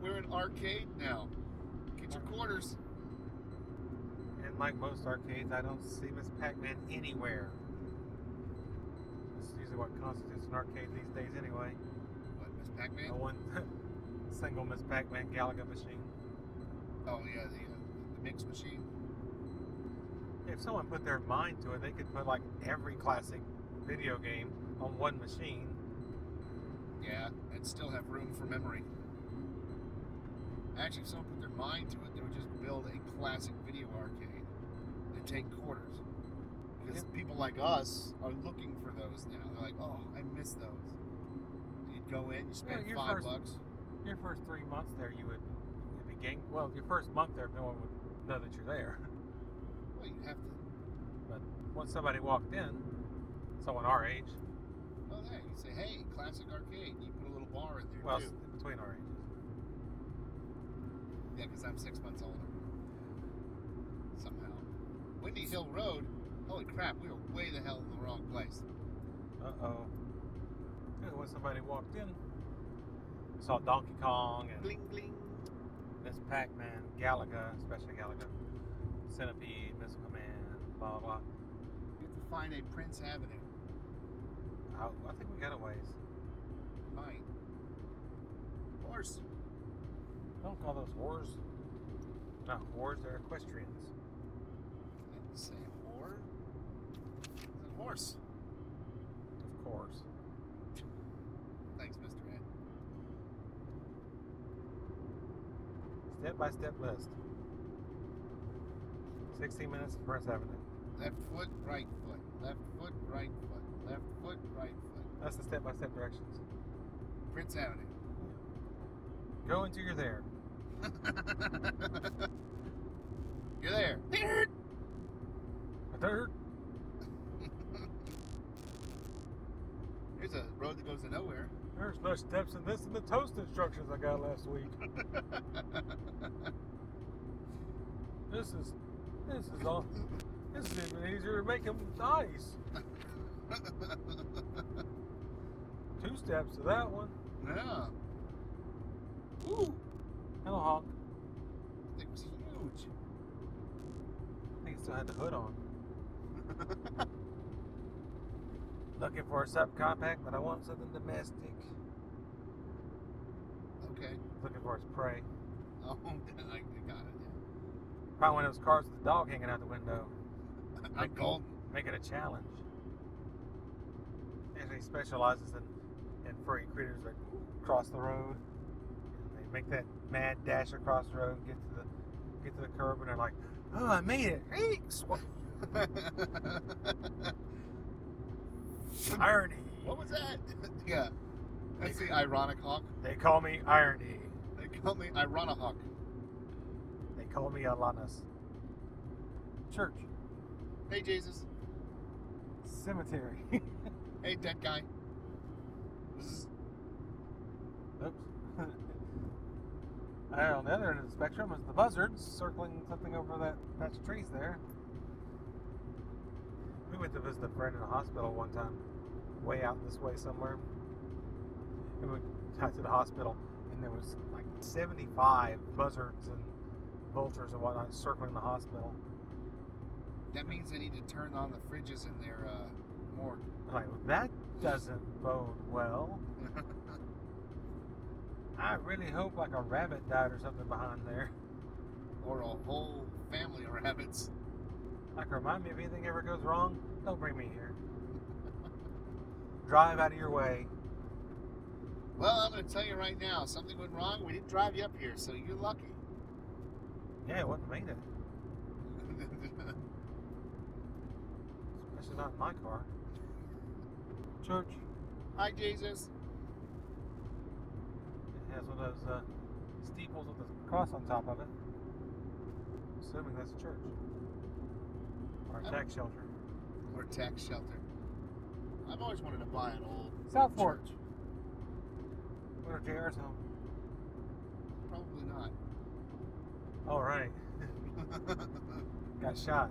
We're in arcade now. get your quarters. And like most arcades, I don't see Miss Pac-Man anywhere. That's usually what constitutes an arcade these days anyway. What, Miss Pac-Man? The one single Miss Pac-Man Galaga machine. Oh yeah, the mix machine. If someone put their mind to it, they could put like every classic video game on one machine. Yeah, and still have room for memory. Actually, if someone put their mind to it, they would just build a classic video arcade and take quarters. Because people like us are looking for those now. They're like, oh, I miss those. And you'd go in, you spend $5. Your first 3 months there, you would be gang. Well, your first month there, no one would know that you're there. Well, you have to. But once somebody walked in, someone our age. Well, hey, you say, hey, classic arcade. You put a little bar in there, well, too. Well, between our ages. Yeah, because I'm 6 months older. Somehow. Windy Hill Road? Holy crap, we were way the hell in the wrong place. Uh-oh. Dude, when somebody walked in, we saw Donkey Kong and... Bling, bling. Miss Pac-Man, Galaga, especially Galaga. Centipede, Mystical Man, blah, blah, blah. You have to find a Prince Avenue. I think we got a ways. Fine. Horse. Don't call those whores. Not whores, they're equestrians. I didn't say whore. It's a horse. Of course. Thanks, Mr. Ed. Step-by-step list. 16 minutes to Prince Avenue. Left foot, right foot. Left foot, right foot. Left foot, right foot. That's the step-by-step directions. Prince Avenue. Go until you're there. You're there. Third. A third. Here's a road that goes to nowhere. There's no steps in this in the toast instructions I got last week. This is all. This is even easier to make them nice. 2 steps to that one. Yeah. Ooh! Hello, Hawk. That thing was huge. I think it still had the hood on. Looking for a subcompact, but I want something domestic. Okay. Looking for his prey. Oh, I got it. Yeah. Probably one of those cars with the dog hanging out the window. I'm golden. Make it a challenge. And he specializes in furry critters that cross the road. Make that mad dash across the road, get to the curb, and they're like, "Oh, I made it!" Irony. What was that? Yeah, that's the ironic hawk. They call me Irony. They call me Ironahawk. They call me Alanis. Church. Hey, Jesus. Cemetery. Hey, dead guy. Zzz. Oops. On the other end of the spectrum is the buzzards circling something over that patch of trees there. We went to visit a friend in the hospital one time, way out this way somewhere. And we got to the hospital, and there was like 75 buzzards and vultures and whatnot circling the hospital. That means they need to turn on the fridges in their morgue. Like, well, that doesn't bode well. I really hope like a rabbit died or something behind there. Or a whole family of rabbits. Like, remind me if anything ever goes wrong, don't bring me here. Drive out of your way. Well, I'm going to tell you right now, something went wrong, we didn't drive you up here, so you're lucky. Yeah, it wouldn't have made it. Especially not in my car. Church. Hi, Jesus. Has one of those steeples with a cross on top of it. Assuming that's a church. Or a tax shelter. Or a tax shelter. I've always wanted to buy an old South Fork. Where are JR's home? Probably not. Alright. Got shot.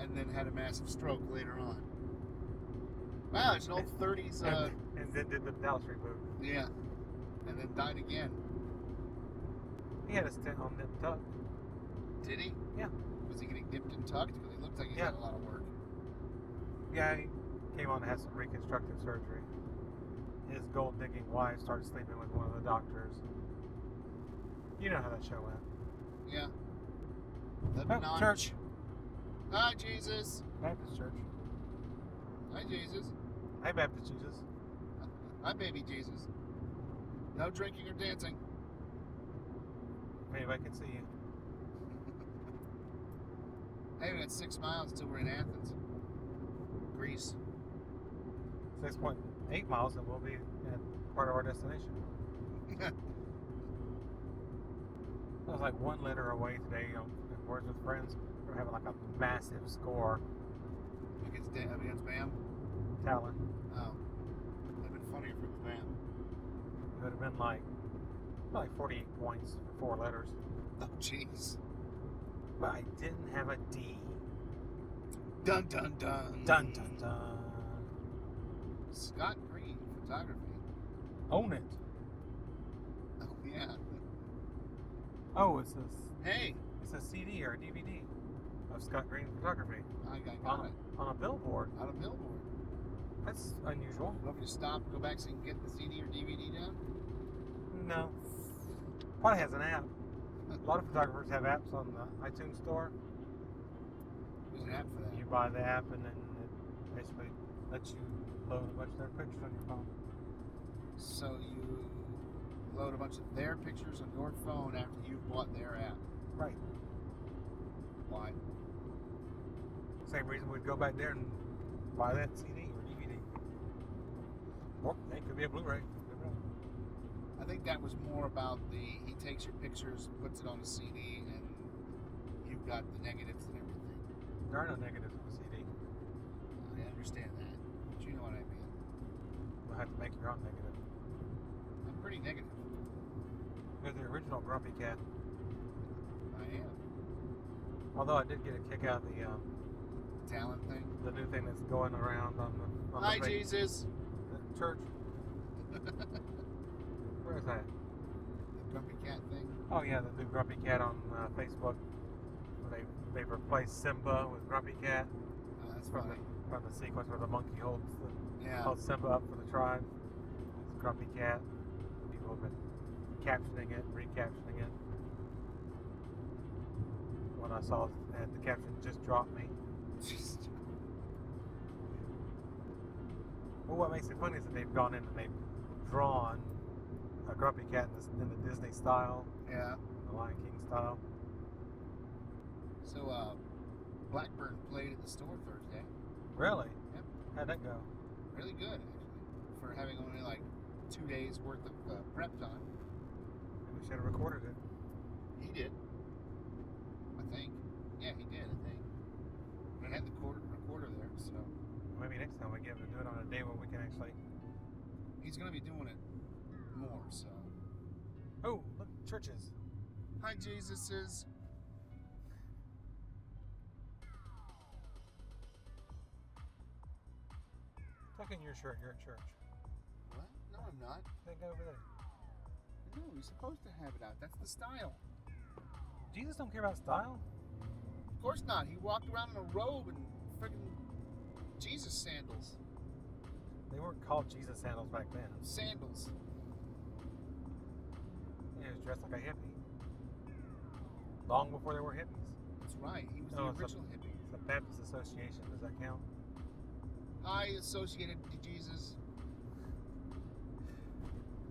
And then had a massive stroke later on. Wow, it's an old 30s... and then did the Dallas reboot. Yeah. And then died again. He He had his tent all nipped tucked. Did he? Yeah. Was he getting nipped and tucked? Because he looked like he had a lot of work. Yeah, he came on and had some reconstructive surgery. His gold digging wife started sleeping with one of the doctors. You know how that show went. Yeah. Church. Hi, Jesus. Baptist Church. Hi, Jesus. Hi, Baptist Jesus. Hi, baby Jesus. No drinking or dancing. Maybe I can see you. Hey, we got 6 miles until we're in Athens, Greece. 6.8 miles and we'll be at part of our destination. I was like one letter away today, in Words with Friends. We're having like a massive score. Against BAM? Talon. Oh. That'd been funnier for the BAM. It would have been like probably 48 points for 4 letters. Oh, jeez. But I didn't have a D. Dun, dun, dun. Dun, dun, dun. Scott Green, photography. Own it. Oh, yeah. Oh, it's a... Hey! It's a CD or a DVD of Scott Green photography. I got it. On a billboard. On a billboard. That's unusual. You want me to stop, go back so you can get the CD or DVD down? No. Probably has an app. A lot of photographers have apps on the iTunes store. There's an app for that. You buy the app and then it basically lets you load a bunch of their pictures on your phone. So you load a bunch of their pictures on your phone after you've bought their app. Right. Why? Same reason we'd go back there and buy that CD or DVD. Or it could be a Blu-ray. I think that was more about the, he takes your pictures, puts it on a CD, and you've got the negatives and everything. There are no negatives on the CD. I understand that, but you know what I mean. You'll have to make your own negative. I'm pretty negative. You're the original Grumpy Cat. I am. Although I did get a kick out of the talent thing. The new thing that's going around on the Hi, faith, Jesus. The church. Where is that? The Grumpy Cat thing? Oh yeah, the new Grumpy Cat on Facebook. They've replaced Simba with Grumpy Cat. Oh, that's funny. From the sequence where the monkey holds Simba up for the tribe. It's Grumpy Cat. People have been captioning it, recaptioning it. When I saw that, the caption just dropped me. Well, what makes it funny is that they've gone in and they've drawn a Grumpy Cat in the Disney style. Yeah. The Lion King style. So, Blackburn played at the store Thursday. Really? Yep. How'd that go? Really good, actually. For having only like 2 days worth of prep time. And we should have recorded it. He did. I think. Yeah, he did, I think. But I had the recorder there, so. Maybe next time we get him to do it on a day when we can actually. He's going to be doing it more, so. Oh, look, churches. Hi, Jesuses. Tuck in your shirt, you're at church. What? No, I'm not. That guy over there. No, you're supposed to have it out. That's the style. Jesus don't care about style? Of course not. He walked around in a robe and freaking Jesus sandals. They weren't called Jesus sandals back then. Sandals. Yeah, he was dressed like a hippie. Long before there were hippies. That's right. He was the original hippie. It's a Baptist association. Does that count? I associated to Jesus.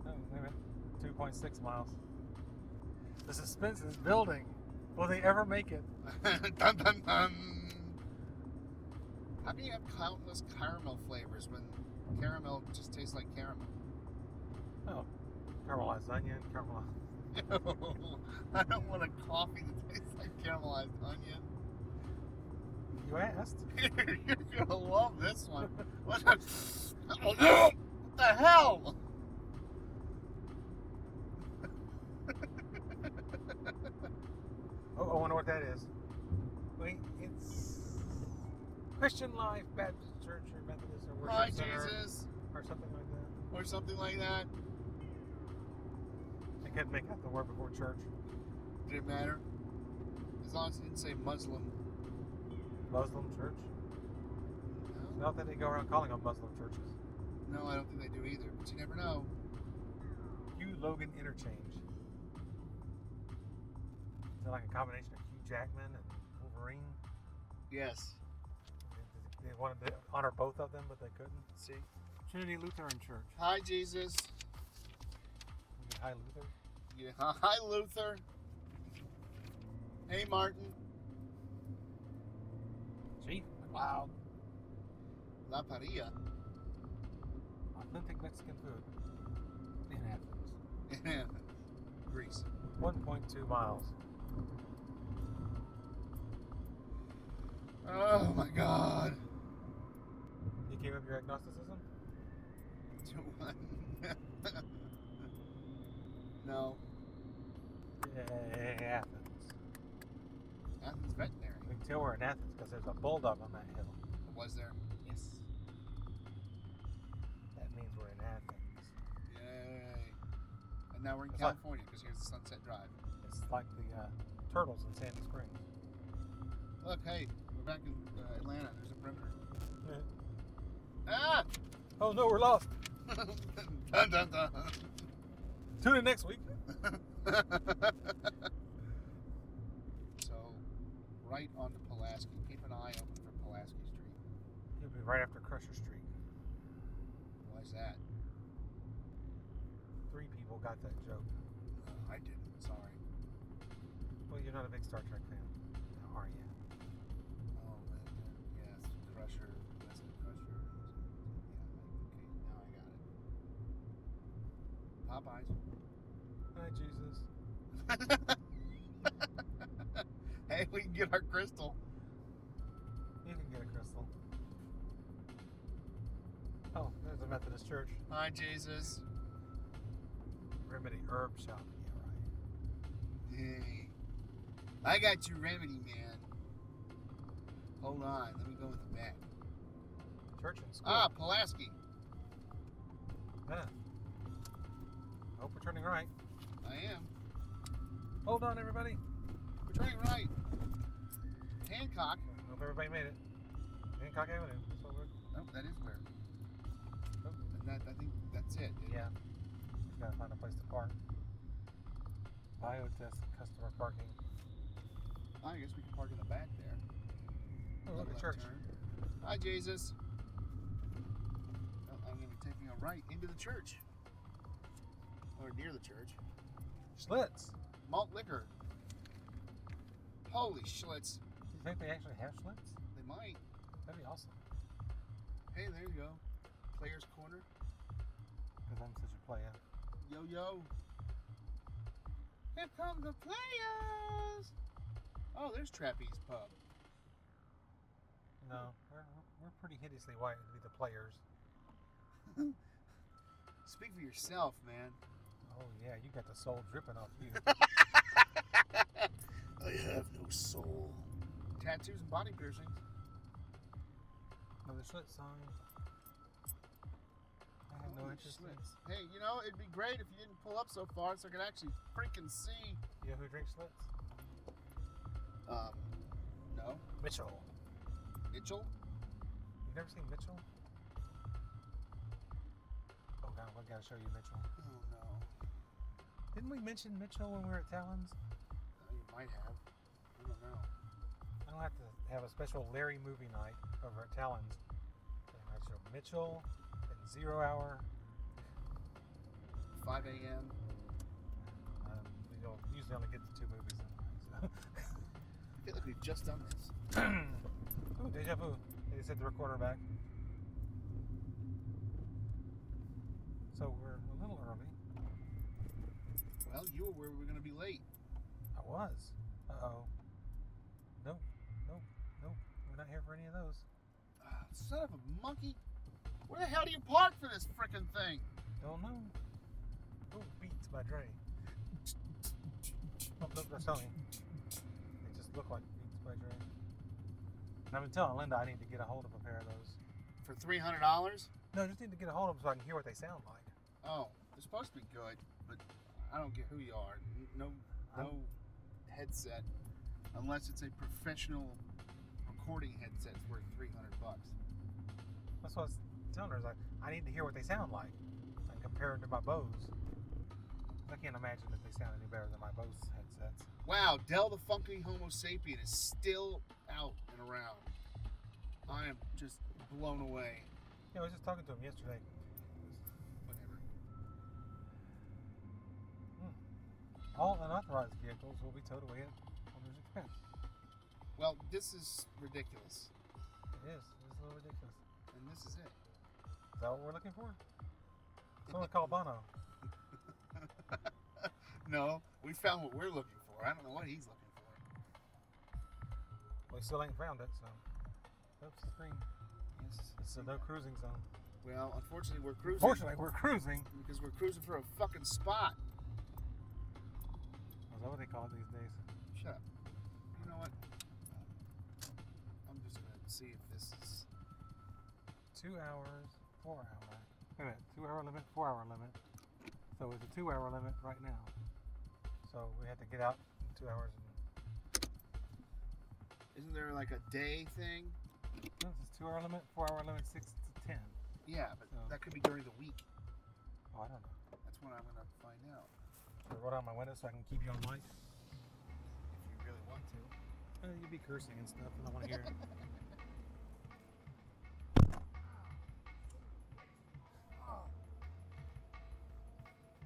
Oh, wait a minute. 2.6 miles. The suspense is building. Will they ever make it? Dun, dun, dun. How can you have countless caramel flavors when caramel just tastes like caramel? Oh, caramelized onion, caramelized... No, I don't want a coffee that tastes like caramelized onion. You asked. You're going to love this one. Oh, no! What the hell? Oh, I wonder what that is. Wait, it's Christian Life Baptist Church or Methodist or Worship Center. Jesus. Or something like that. Or something like that. I couldn't make out the word before church. didn't matter. As long as it didn't say Muslim. Muslim church? No. I don't think they go around calling them Muslim churches. No, I don't think they do either, but you never know. Hugh Logan Interchange. Is that like a combination of Hugh Jackman and Wolverine? Yes. They wanted to honor both of them, but they couldn't. See? Trinity Lutheran Church. Hi, Jesus. Hi, Luther. Yeah. Hi, Luther. Hey, Martin. See? Wow. La Parrilla. Authentic Mexican food. In Athens. In Athens. Greece. 1.2 miles. Oh, my God. You gave up your agnosticism? To what? No. Yeah, Athens. Athens veterinary. Until we're in Athens, because there's a bulldog on that hill. Was there? Yes. That means we're in Athens. Yay. And now we're in California, because here's the Sunset Drive. It's like the turtles in Sandy Springs. Look, hey, we're back in Atlanta. There's a perimeter. Yeah. Ah! Oh, no, we're lost. Dun, dun, dun. Tune in next week. So, right onto Pulaski. Keep an eye open for Pulaski Street. It'll be right after Crusher Street. Why's that? 3 people got that joke. I didn't. Sorry. Well, you're not a big Star Trek fan. How are you? Oh, man. Yes, Crusher. Western Crusher. Popeyes. Hi, Jesus. Hey, we can get our crystal. You can get a crystal. Oh, there's a Methodist church. Hi, Jesus. Remedy herb shop. Yeah, right. Hey. I got your remedy, man. Hold on. Let me go with the back. Church and school. Ah, Pulaski. Huh. I hope we're turning right. I am. Hold on, everybody. We're turning right. Hancock. I hope everybody made it. Hancock Avenue. That's what we're... Nope, that is where. Nope. And I think that's it. Yeah. We've got to find a place to park. Biotest customer parking. I guess we can park in the back there. Oh, look at church. Turn. Hi, Jesus. Well, I'm going to be taking a right into the church. Or near the church. Schlitz. Malt liquor. Holy Schlitz. Do you think they actually have Schlitz? They might. That'd be awesome. Hey, there you go. Player's Corner. Because I'm such a player. Yo, yo. Here come the players. Oh, there's Trapeze Pub. No, we're pretty hideously white to be the players. Speak for yourself, man. Oh, yeah, you got the soul dripping off you. I have no soul. Tattoos and body piercings. Another Schlitz song. I have no interest in Schlitz. Hey, you know, it'd be great if you didn't pull up so far so I could actually freaking see. You know who drinks Schlitz? No. Mitchell. Mitchell? You've never seen Mitchell? Oh, God, I gotta show you Mitchell. Oh, no. Didn't we mention Mitchell when we were at Talon's? You might have. I don't know. I'll have to have a special Larry movie night over at Talon's. And I show Mitchell and Zero Hour. 5 a.m. We don't usually only get the 2 movies anyway, so. I feel like we've just done this. Oh, deja vu. They set the recorder back. So we're a little early. Well, you were where we were going to be late. I was. Uh-oh. Nope. We're not here for any of those. Son of a monkey. Where the hell do you park for this frickin' thing? Don't know. Oh, Beats by Dre. Oh, look, they're selling. They just look like Beats by Dre. And I've been telling Linda I need to get a hold of a pair of those. For $300? No, I just need to get a hold of them so I can hear what they sound like. Oh, they're supposed to be good, but I don't get who you are. No. headset, unless it's a professional recording headset worth $300. That's what I was telling her. I need to hear what they sound like and compare it to my Bose. I can't imagine that they sound any better than my Bose headsets. Wow, Del the Funky Homo Sapien is still out and around. I am just blown away. Yeah, I was just talking to him yesterday. Whatever. All unauthorized vehicles will be towed away at owner's expense. Well, this is ridiculous. It is. It's a little ridiculous. And this is it. Is that what we're looking for? Someone call Bono. No, we found what we're looking for. I don't know what he's looking for. We still ain't found it, so. That's the screen. Yes. It's a no cruising zone. Well, unfortunately, we're cruising. Fortunately, we're cruising. Because we're cruising for a fucking spot. Is that what they call it these days? Shut up. You know what? I'm just going to see if this is... 2 hours, 4 hour. Wait a minute. 2 hour limit, 4 hour limit. So it's a 2 hour limit right now. So we have to get out in 2 hours. Isn't there like a day thing? No, it's a 2 hour limit, 4 hour limit, 6 to 10. Yeah, but so, that could be during the week. Oh, I don't know. That's when I'm going to find out. Should I roll down my window so I can keep you on mic? If you really want to. You'd be cursing and stuff, and I want to hear it.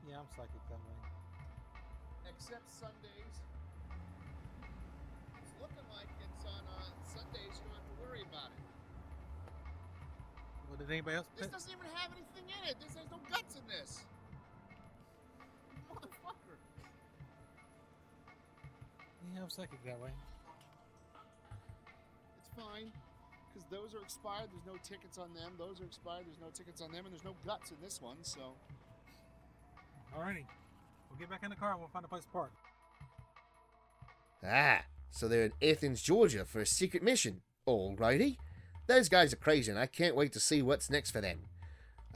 Yeah, I'm psychic that way. Except Sundays. It's looking like it's on Sundays. You don't have to worry about it. Well, did anybody else? This doesn't even have anything in it. There's no guts in this. Motherfucker. Yeah, I'm psychic that way. It's fine, because those are expired. There's no tickets on them. Those are expired. There's no tickets on them, and there's no guts in this one. So. Alrighty, we'll get back in the car and we'll find a place to park. Ah, so they're in Athens, Georgia for a secret mission. Alrighty. Those guys are crazy and I can't wait to see what's next for them.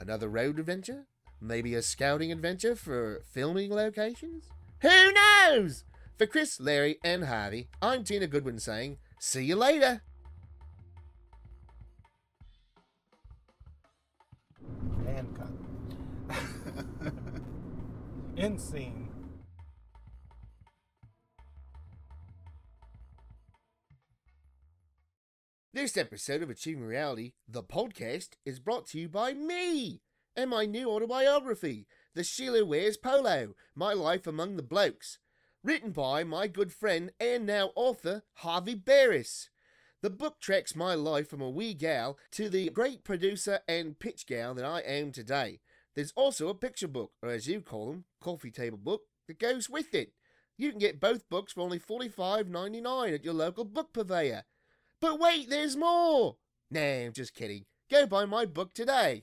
Another road adventure? Maybe a scouting adventure for filming locations? Who knows? For Chris, Larry, and Harvey, I'm Tina Goodwin saying, see you later. And cut. End scene. This episode of Achieving Reality, the podcast, is brought to you by me and my new autobiography, The Sheila Wears Polo, My Life Among the Blokes, written by my good friend and now author, Harvey Barris. The book tracks my life from a wee gal to the great producer and pitch gal that I am today. There's also a picture book, or as you call them, coffee table book, that goes with it. You can get both books for only $45.99 at your local book purveyor. But wait, there's more! Nah, I'm just kidding. Go buy my book today.